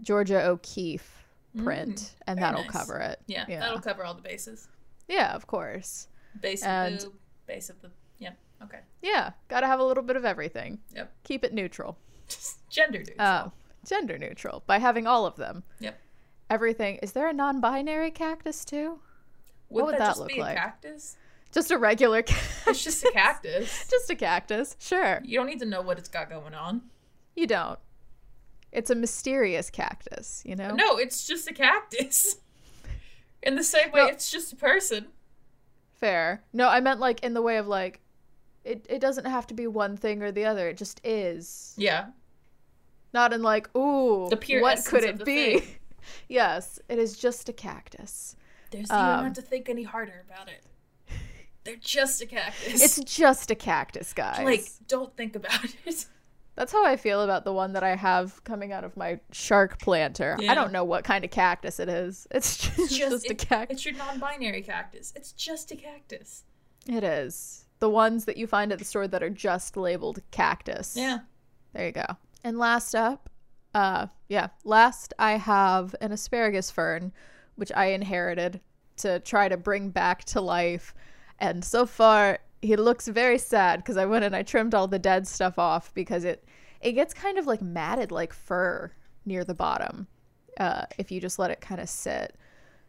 Georgia O'Keeffe print, mm, and that'll nice. cover it. Yeah, yeah, that'll cover all the bases. Yeah, of course. Base of and, the base of the. Yeah. Okay. Yeah, gotta have a little bit of everything. Yep. Keep it neutral. Just gender neutral. Uh, gender neutral by having all of them. Yep. Everything. Is there a non-binary cactus too? What would that, that just look be a like? Cactus? Just a regular cactus. It's just a cactus. Just a cactus. Sure. You don't need to know what it's got going on. You don't. It's a mysterious cactus, you know? No, it's just a cactus. In the same way, no, it's just a person. Fair. No, I meant like in the way of like, it, it doesn't have to be one thing or the other. It just is. Yeah. Not in like, ooh, the pure what could it be? Thing. Yes, it is just a cactus. There's um, you don't have to think any harder about it. They're just a cactus. It's just a cactus, guys. Like, don't think about it. That's how I feel about the one that I have coming out of my shark planter. Yeah. I don't know what kind of cactus it is. It's just, it's just, just it, a cactus. It's your non-binary cactus. It's just a cactus. It is. The ones that you find at the store that are just labeled cactus. Yeah. There you go. And last up, uh, yeah, last I have an asparagus fern, which I inherited to try to bring back to life. And so far, he looks very sad because I went and I trimmed all the dead stuff off because it, it gets kind of like matted like fur near the bottom uh, if you just let it kind of sit.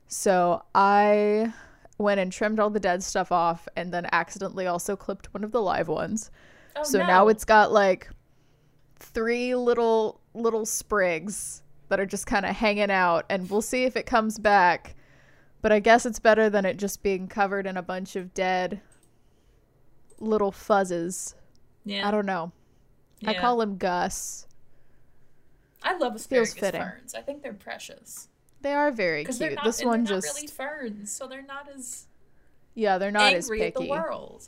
So I went and trimmed all the dead stuff off and then accidentally also clipped one of the live ones. Oh, so no. Now it's got like three little little sprigs that are just kind of hanging out, and we'll see if it comes back. But I guess it's better than it just being covered in a bunch of dead little fuzzes. Yeah. I don't know. Yeah. I call him Gus. I love asparagus ferns. I think they're precious. They are very cute. They're not, this one they're not just really ferns, so they're not as yeah, they're not angry as picky. At the world.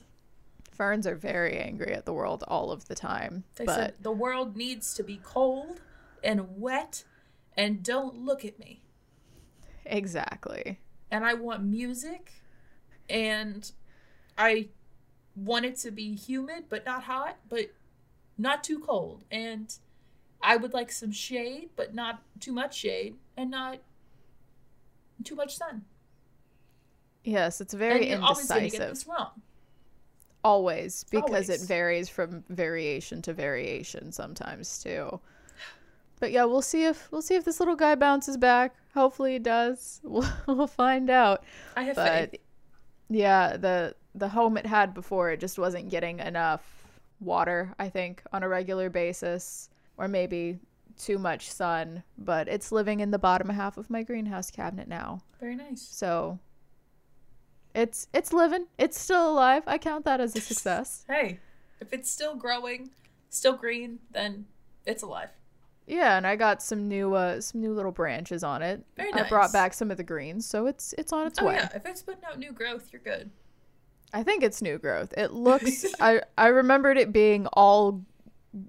Ferns are very angry at the world all of the time. They but... said the world needs to be cold and wet. And don't look at me. Exactly. And I want music. And I want it to be humid, but not hot, but not too cold. And I would like some shade, but not too much shade. And not too much sun. Yes, it's very and you're indecisive. Always gonna get this wrong. Always, because always. It varies from variation to variation sometimes, too. But yeah, we'll see if we'll see if this little guy bounces back. Hopefully he does. We'll, we'll find out. I have but, faith. Yeah, the the home it had before, it just wasn't getting enough water, I think, on a regular basis, or maybe too much sun. But it's living in the bottom half of my greenhouse cabinet now. Very nice. So it's it's living. It's still alive. I count that as a success. Hey, if it's still growing, still green, then it's alive. Yeah, and I got some new uh, some new little branches on it. Very nice. I brought back some of the greens, so it's it's on its oh, way. Oh yeah, if it's putting out new growth, you're good. I think it's new growth. It looks I I remembered it being all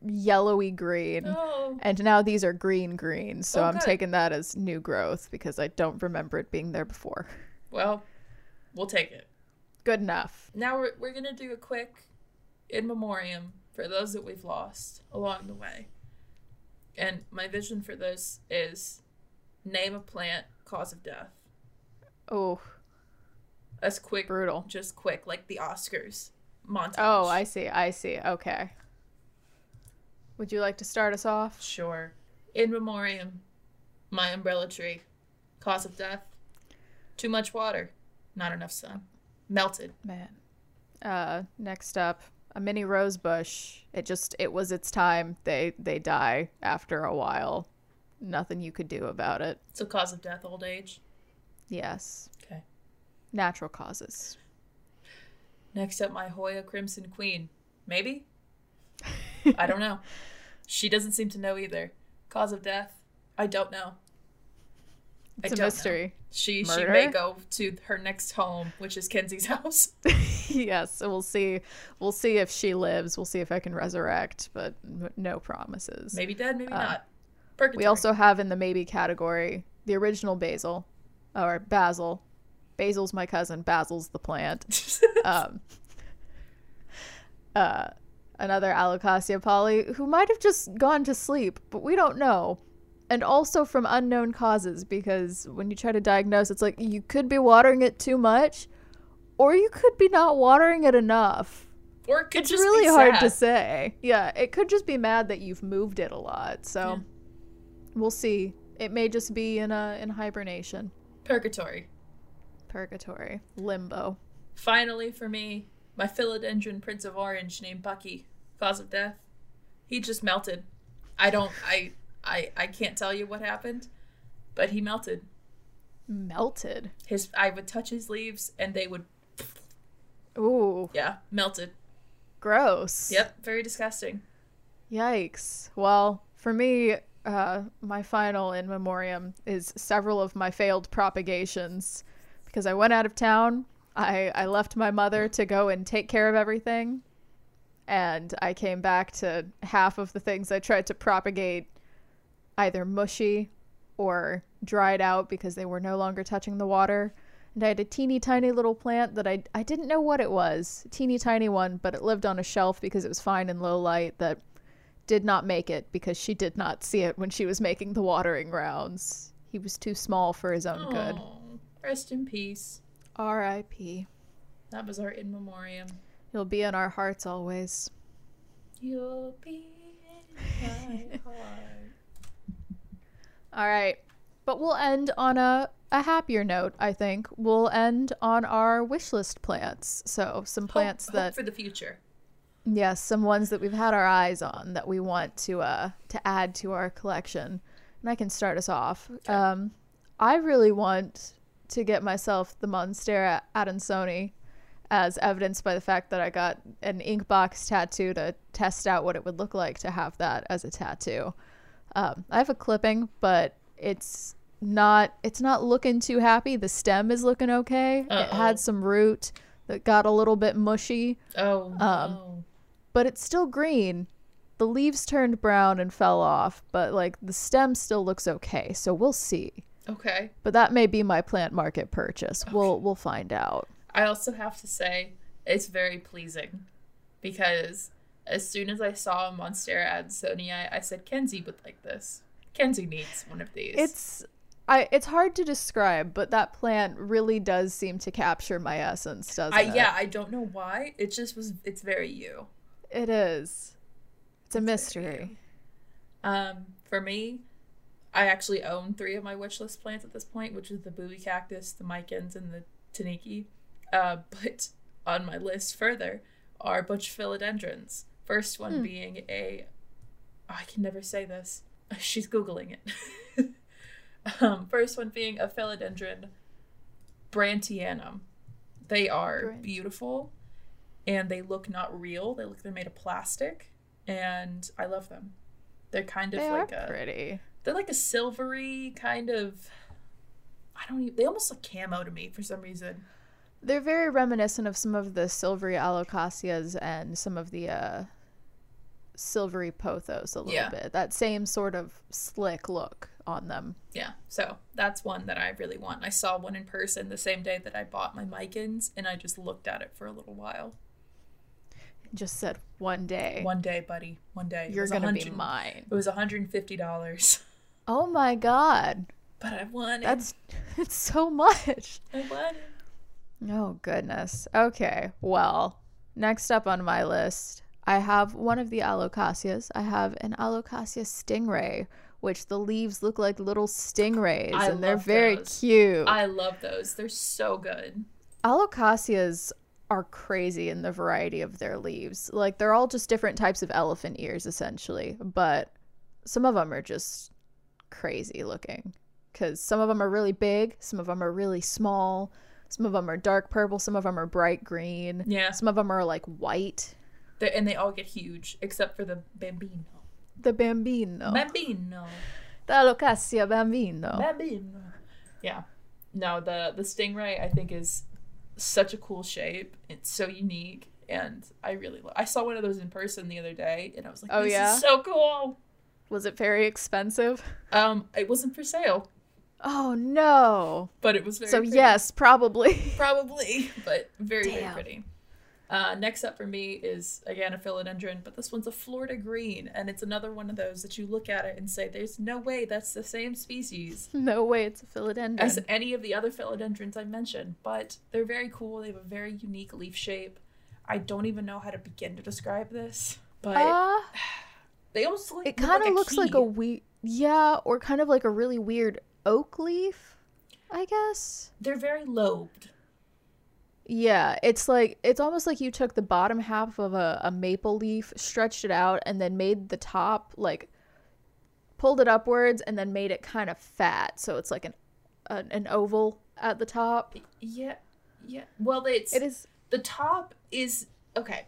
yellowy green. Oh. And now these are green green, so oh, I'm good. Taking that as new growth because I don't remember it being there before. Well, we'll take it. Good enough. Now we're we're going to do a quick in memoriam for those that we've lost along the way. And my vision for this is name a plant, cause of death. Oh. As quick. Brutal. Just quick, like the Oscars montage. Oh, I see. I see. Okay. Would you like to start us off? Sure. In memoriam, my umbrella tree. Cause of death. Too much water. Not enough sun. Melted. Man. Uh, next up, a mini rose bush. It just, it was its time. They, they die after a while. Nothing you could do about it. So cause of death, old age? Yes. Okay. Natural causes. Next up, my Hoya Crimson Queen. Maybe? I don't know. She doesn't seem to know either. Cause of death? I don't know. It's I a mystery. Know. She Murder? She may go to her next home, which is Kenzie's house. Yes, so we'll see. We'll see if she lives. We'll see if I can resurrect, but no promises. Maybe dead, maybe uh, not. Purgatory. We also have in the maybe category the original Basil, or Basil. Basil's my cousin. Basil's the plant. um, uh, another Alocasia Poly, who might have just gone to sleep, but we don't know. And also from unknown causes, because when you try to diagnose, it's like you could be watering it too much, or you could be not watering it enough. Or it could it's just really be hard sad. to say. Yeah, it could just be mad that you've moved it a lot. So yeah. We'll see. It may just be in a in hibernation. Purgatory. Purgatory. Limbo. Finally, for me, my Philodendron Prince of Orange named Bucky. Cause of death. He just melted. I don't. I. I, I can't tell you what happened, but he melted. Melted? His I would touch his leaves, and they would... Ooh. Yeah, melted. Gross. Yep, very disgusting. Yikes. Well, for me, uh, my final in memoriam is several of my failed propagations. Because I went out of town, I, I left my mother to go and take care of everything, and I came back to half of the things I tried to propagate either mushy or dried out because they were no longer touching the water. And I had a teeny tiny little plant that I I didn't know what it was. A teeny tiny one, but it lived on a shelf because it was fine in low light that did not make it because she did not see it when she was making the watering rounds. He was too small for his own Aww, good. Rest in peace. R I P That was our in memoriam. He'll be in our hearts always. You'll be in my heart. All right, but we'll end on a, a happier note, I think. We'll end on our wish list plants. So some plants hope, that... Hope for the future. Yes, yeah, some ones that we've had our eyes on that we want to uh to add to our collection. And I can start us off. Okay. Um, I really want to get myself the Monstera Adansonii, as evidenced by the fact that I got an ink box tattoo to test out what it would look like to have that as a tattoo. Um, I have a clipping, but it's not it's not looking too happy. The stem is looking okay. Uh-oh. It had some root that got a little bit mushy. Oh, um, no. But it's still green. The leaves turned brown and fell off, but like the stem still looks okay. So we'll see. Okay. But that may be my plant market purchase. Okay. We'll we'll find out. I also have to say it's very pleasing because as soon as I saw Monstera Adansonii, I said, Kenzie would like this. Kenzie needs one of these. It's I. It's hard to describe, but that plant really does seem to capture my essence, doesn't I, it? Yeah, I don't know why. It just was, it's very you. It is. It's a it's mystery. Um, for me, I actually own three of my wish list plants at this point, which is the Booby Cactus, the Micans, and the Taniki. Uh, but on my list further are Butch Philodendrons. First one hmm. being a, oh, I can never say this. She's Googling it. um, first one being a Philodendron Brantianum. They are Brand. beautiful and they look not real. They look, they're made of plastic and I love them. They're kind of they like are a, pretty. They're like a silvery kind of, I don't even, they almost look camo to me for some reason. They're very reminiscent of some of the silvery Alocasias and some of the, uh, silvery pothos a little yeah. bit. That same sort of slick look on them. Yeah, so that's one that I really want. I saw one in person the same day that I bought my Micans, and I just looked at it for a little while. Just said, one day. One day, buddy. One day. You're gonna be mine. It was one hundred fifty dollars. Oh my god. But I won it. That's, it's so much. I won it. Oh, goodness. Okay. Well, next up on my list, I have one of the Alocasias. I have an Alocasia stingray, which the leaves look like little stingrays, I and they're very those. cute. I love those. They're so good. Alocasias are crazy in the variety of their leaves. Like, they're all just different types of elephant ears, essentially. But some of them are just crazy looking, because some of them are really big, some of them are really small, some of them are dark purple, some of them are bright green. Yeah. Some of them are like white. They're, and they all get huge, except for the bambino. The bambino. Bambino. The Alocasia bambino. Bambino. Yeah. No, the, the stingray, I think, is such a cool shape. It's so unique. And I really love I saw one of those in person the other day, and I was like, oh, this yeah? is so cool. Was it very expensive? Um, it wasn't for sale. Oh, no. But it was very So, pretty. yes, probably. Probably, but very, Damn. very pretty. Uh, next up for me is, again, a philodendron, but this one's a Florida green, and it's another one of those that you look at it and say, there's no way that's the same species. No way it's a philodendron. As any of the other philodendrons I mentioned, but they're very cool. They have a very unique leaf shape. I don't even know how to begin to describe this, but uh, they almost look, it kind of like looks key. like a we- yeah, or kind of like a really weird oak leaf, I guess. They're very lobed. Yeah, it's like, it's almost like you took the bottom half of a, a maple leaf, stretched it out, and then made the top, like, pulled it upwards, and then made it kind of fat. So it's like an an, an oval at the top. Yeah, yeah. Well, it's, it is, the top is, okay.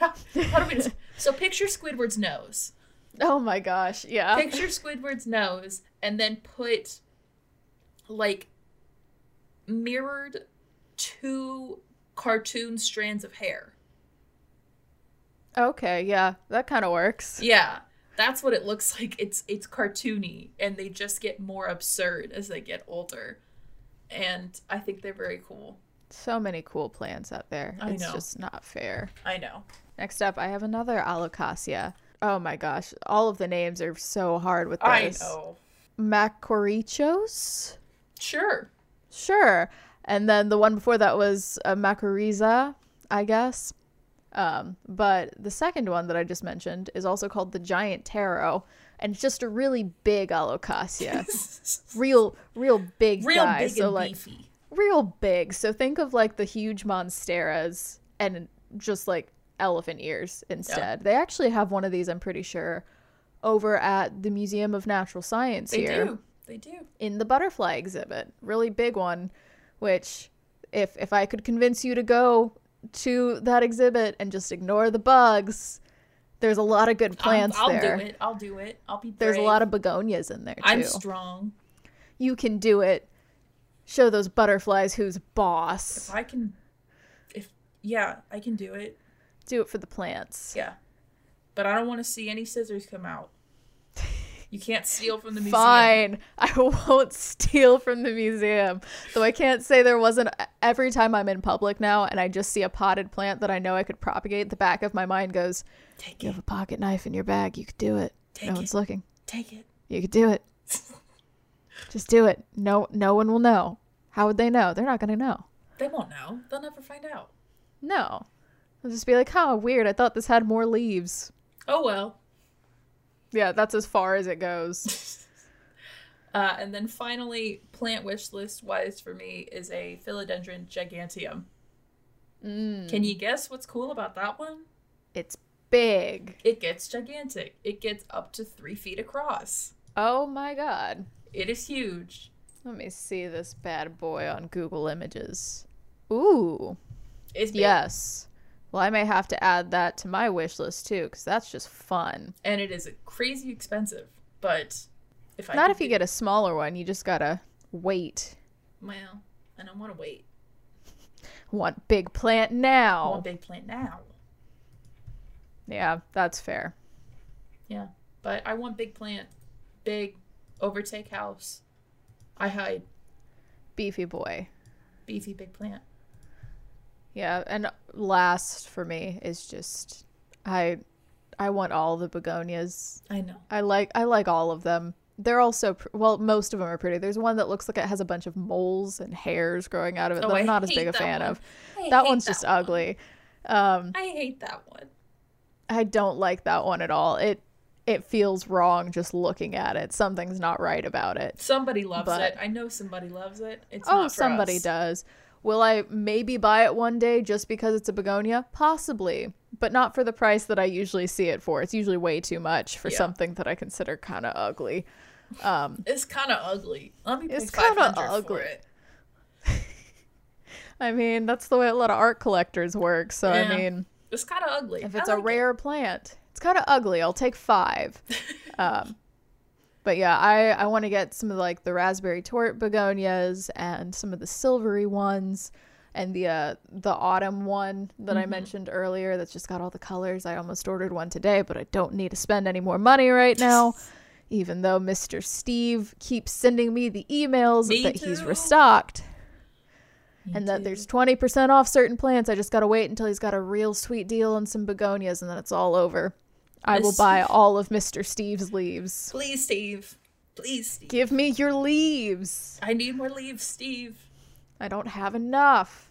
How do we just, so picture Squidward's nose. Oh my gosh, yeah. Picture Squidward's nose, and then put, like, mirrored two cartoon strands of hair. Okay, yeah, that kind of works. Yeah, that's what it looks like. It's it's cartoony, and they just get more absurd as they get older. And I think they're very cool. So many cool plants out there. I it's know. just not fair. I know. Next up, I have another Alocasia. Oh my gosh, all of the names are so hard with this. I know. Macorichos? Sure. Sure. And then the one before that was a Macoriza, I guess. Um, but the second one that I just mentioned is also called the Giant Taro. And it's just a really big Alocasia. real, real big real guy. Real big so and like, beefy. Real big. So think of like the huge Monsteras and just like elephant ears instead. Yeah. They actually have one of these, I'm pretty sure, over at the Museum of Natural Science they here. They do. They do. In the butterfly exhibit. Really big one. Which, if if I could convince you to go to that exhibit and just ignore the bugs, there's a lot of good plants I'll, I'll there. I'll do it. I'll do it. I'll be brave. There's a lot of begonias in there, too. I'm strong. You can do it. Show those butterflies who's boss. If I can... if Yeah, I can do it. Do it for the plants. Yeah. But I don't want to see any scissors come out. You can't steal from the museum. Fine. I won't steal from the museum. Though I can't say there wasn't, every time I'm in public now and I just see a potted plant that I know I could propagate, the back of my mind goes, Take you it. have a pocket knife in your bag. You could do it. Take no it. one's looking. Take it. You could do it. Just do it. No, no one will know. How would they know? They're not going to know. They won't know. They'll never find out. No. They'll just be like, huh, weird. I thought this had more leaves. Oh, well. Yeah, that's as far as it goes. uh, and then finally, plant wish list wise for me is a Philodendron giganteum. Mm. Can you guess what's cool about that one? It's big. It gets gigantic. It gets up to three feet across. Oh my god. It is huge. Let me see this bad boy on Google Images. Ooh. It's big. Yes. Well, I may have to add that to my wish list, too, because that's just fun. And it is crazy expensive, but if I... Not if you get a smaller one. You just gotta wait. Well, I don't want to wait. Want big plant now. I want big plant now. Yeah, that's fair. Yeah, but I want big plant. Big. Overtake house. I hide. Beefy boy. Beefy big plant. Yeah, and last for me is just I I want all the begonias. I know. I like I like all of them. They're all so, well, most of them are pretty. There's one that looks like it has a bunch of moles and hairs growing out of it oh, that I'm not as big a fan of. That one's just ugly. Um, I hate that one. I don't like that one at all. It it feels wrong just looking at it. Something's not right about it. Somebody loves but, it. I know somebody loves it. It's oh, not for somebody us. does. Will I maybe buy it one day just because it's a begonia? Possibly, but not for the price that I usually see it for. It's usually way too much for yeah. something that I consider kind of ugly. Um, it's kind of ugly. Let me pay five hundred dollars for it. I mean, that's the way a lot of art collectors work. So yeah. I mean, it's kind of ugly. If it's like a rare it. plant, it's kind of ugly. I'll take five. um, but yeah, I, I want to get some of like the raspberry tort begonias and some of the silvery ones and the uh, the autumn one that mm-hmm. I mentioned earlier. That's just got all the colors. I almost ordered one today, but I don't need to spend any more money right now. Even though Mister Steve keeps sending me the emails me that too. he's restocked. Me and that too. There's twenty percent off certain plants. I just got to wait until he's got a real sweet deal on some begonias, and then it's all over. I will buy all of Mister Steve's leaves. Please, Steve. Please, Steve. Give me your leaves. I need more leaves, Steve. I don't have enough.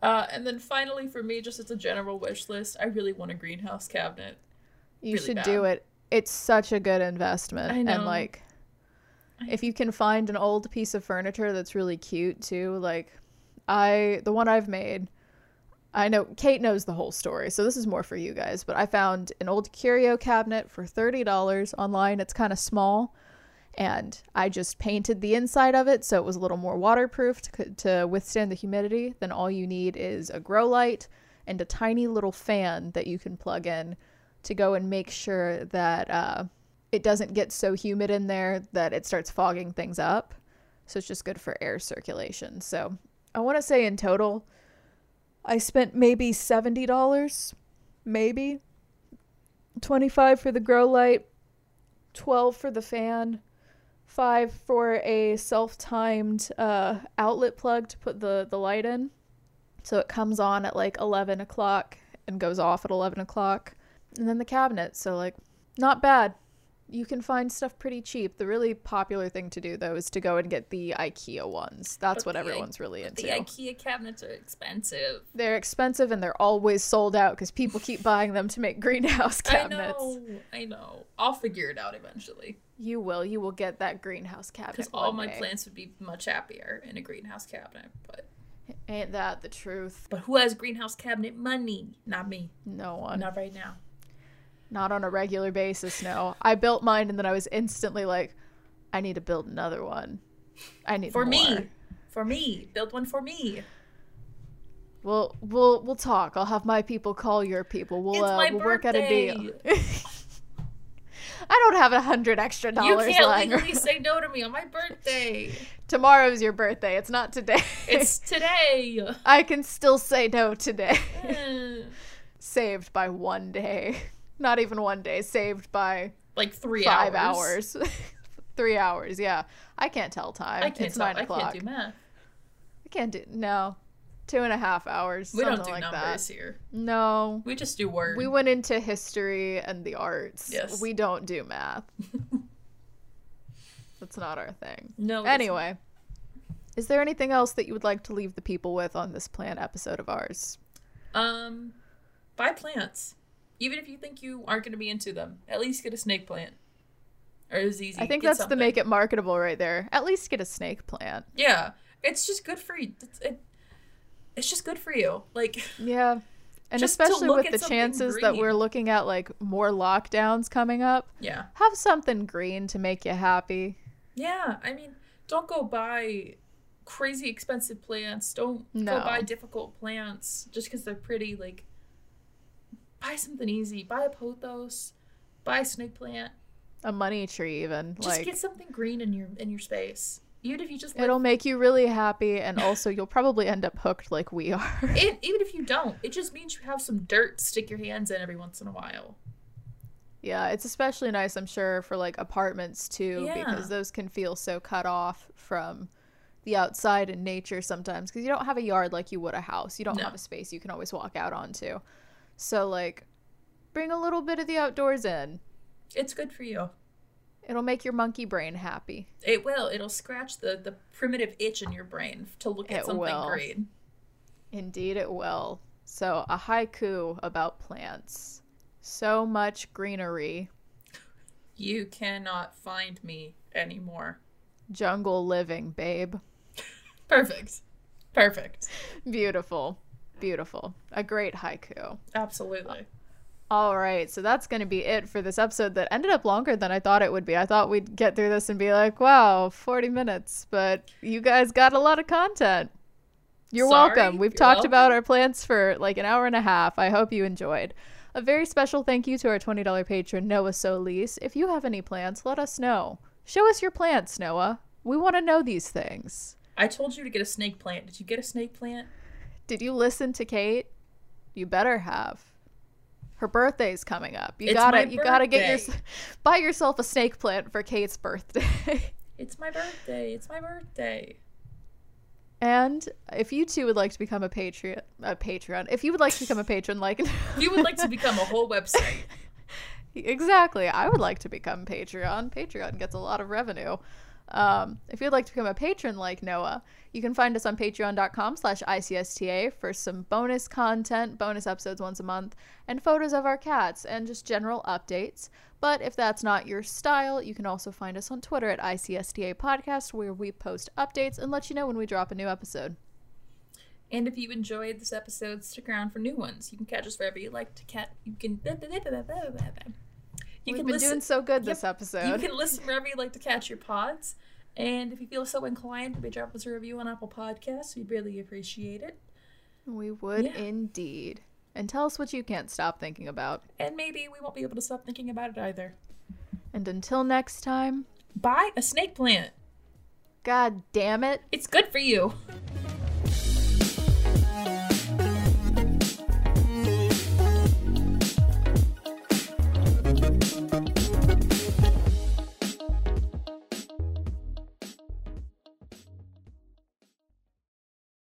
Uh, and then finally, for me, just as a general wish list, I really want a greenhouse cabinet. You really should bad. do it. It's such a good investment. I know. And, like, if you can find an old piece of furniture that's really cute, too, like... I the one I've made, I know Kate knows the whole story, so this is more for you guys, but I found an old curio cabinet for thirty dollars online. It's kind of small, and I just painted the inside of it so it was a little more waterproof to, to withstand the humidity. Then all you need is a grow light and a tiny little fan that you can plug in to go and make sure that uh, it doesn't get so humid in there that it starts fogging things up. So it's just good for air circulation. So I want to say in total, I spent maybe seventy dollars, maybe twenty-five dollars for the grow light, twelve dollars for the fan, five dollars for a self-timed uh, outlet plug to put the, the light in. So it comes on at like eleven o'clock and goes off at eleven o'clock. And then the cabinet. So like, not bad. You can find stuff pretty cheap. The really popular thing to do, though, is to go and get the IKEA ones. That's but what everyone's I- really into. The IKEA cabinets are expensive. They're expensive, and they're always sold out because people keep buying them to make greenhouse cabinets. I know. I know. I'll figure it out eventually. You will. You will get that greenhouse cabinet because all my day. plants would be much happier in a greenhouse cabinet, but... Ain't that the truth? But who has greenhouse cabinet money? Not me. No one. Not right now. Not on a regular basis, no. I built mine, and then I was instantly like, I need to build another one. I need for more. me, for me, build one for me. We'll we'll we'll talk. I'll have my people call your people. We'll it's uh, my we'll birthday. work out a deal. I don't have a hundred extra dollars. You can't lying legally around. Say no to me on my birthday. Tomorrow's your birthday. It's not today. It's today. I can still say no today. Mm. Saved by one day. Not even one day, saved by like three five hours. hours. Three hours, yeah. I can't tell time. I can't it's tell. nine o'clock. I can't do math. I can't do no. Two and a half hours. We don't do like numbers that. here. No. We just do words. We went into history and the arts. Yes. We don't do math. That's not our thing. No. Anyway, is there anything else that you would like to leave the people with on this plant episode of ours? Um, buy plants. Even if you think you aren't going to be into them, at least get a snake plant. Or a Z Z. I think get that's something. The make it marketable right there. At least get a snake plant. Yeah. It's just good for you. It's, it, it's just good for you. Like, yeah. And especially with the chances green. that we're looking at, like, more lockdowns coming up. Yeah. Have something green to make you happy. Yeah. I mean, don't go buy crazy expensive plants. Don't no. go buy difficult plants just because they're pretty, like... Buy something easy. Buy a pothos. Buy a snake plant. A money tree, even. Just like, get something green in your in your space. Even if you just let... it'll make you really happy, and also you'll probably end up hooked like we are. It, even if you don't, it just means you have some dirt to stick your hands in every once in a while. Yeah, it's especially nice, I'm sure, for like apartments too, yeah. because those can feel so cut off from the outside and nature sometimes. Because you don't have a yard like you would a house. You don't no. have a space you can always walk out onto. So, like, bring a little bit of the outdoors in. It's good for you. It'll make your monkey brain happy. It will. It'll scratch the, the primitive itch in your brain to look at it something will. Green. Indeed it will. So a haiku about plants. So much greenery. You cannot find me anymore. Jungle living, babe. Perfect. Perfect. Beautiful. Beautiful. A great haiku. Absolutely. Uh, all right. So that's going to be it for this episode that ended up longer than I thought it would be. I thought we'd get through this and be like, wow, forty minutes. But you guys got a lot of content. You're Sorry, welcome. We've you're talked welcome. about our plants for like an hour and a half. I hope you enjoyed. A very special thank you to our twenty dollars patron, Noah Solis. If you have any plants, let us know. Show us your plants, Noah. We want to know these things. I told you to get a snake plant. Did you get a snake plant? Did you listen to Kate? You better have. Her birthday's coming up. You got it. You got to get your buy yourself a snake plant for Kate's birthday. It's my birthday. It's my birthday. And if you too would like to become a Patreon, a Patreon, if you would like to become a patron, like if you would like to become a whole website. Exactly. I would like to become Patreon. Patreon gets a lot of revenue. Um, if you'd like to become a patron like Noah, you can find us on patreon dot com slash I C S T A for some bonus content, bonus episodes once a month, and photos of our cats and just general updates. But if that's not your style, you can also find us on Twitter at I C S T A Podcast, where we post updates and let you know when we drop a new episode. And if you enjoyed this episode, stick around for new ones. You can catch us wherever you like to cat. You can... You We've can been listen. doing so good yep. this episode. You can listen wherever you like to catch your pods. And if you feel so inclined, maybe drop us a review on Apple Podcasts. We'd really appreciate it. We would yeah. indeed. And tell us what you can't stop thinking about. And maybe we won't be able to stop thinking about it either. And until next time, buy a snake plant. God damn it. It's good for you.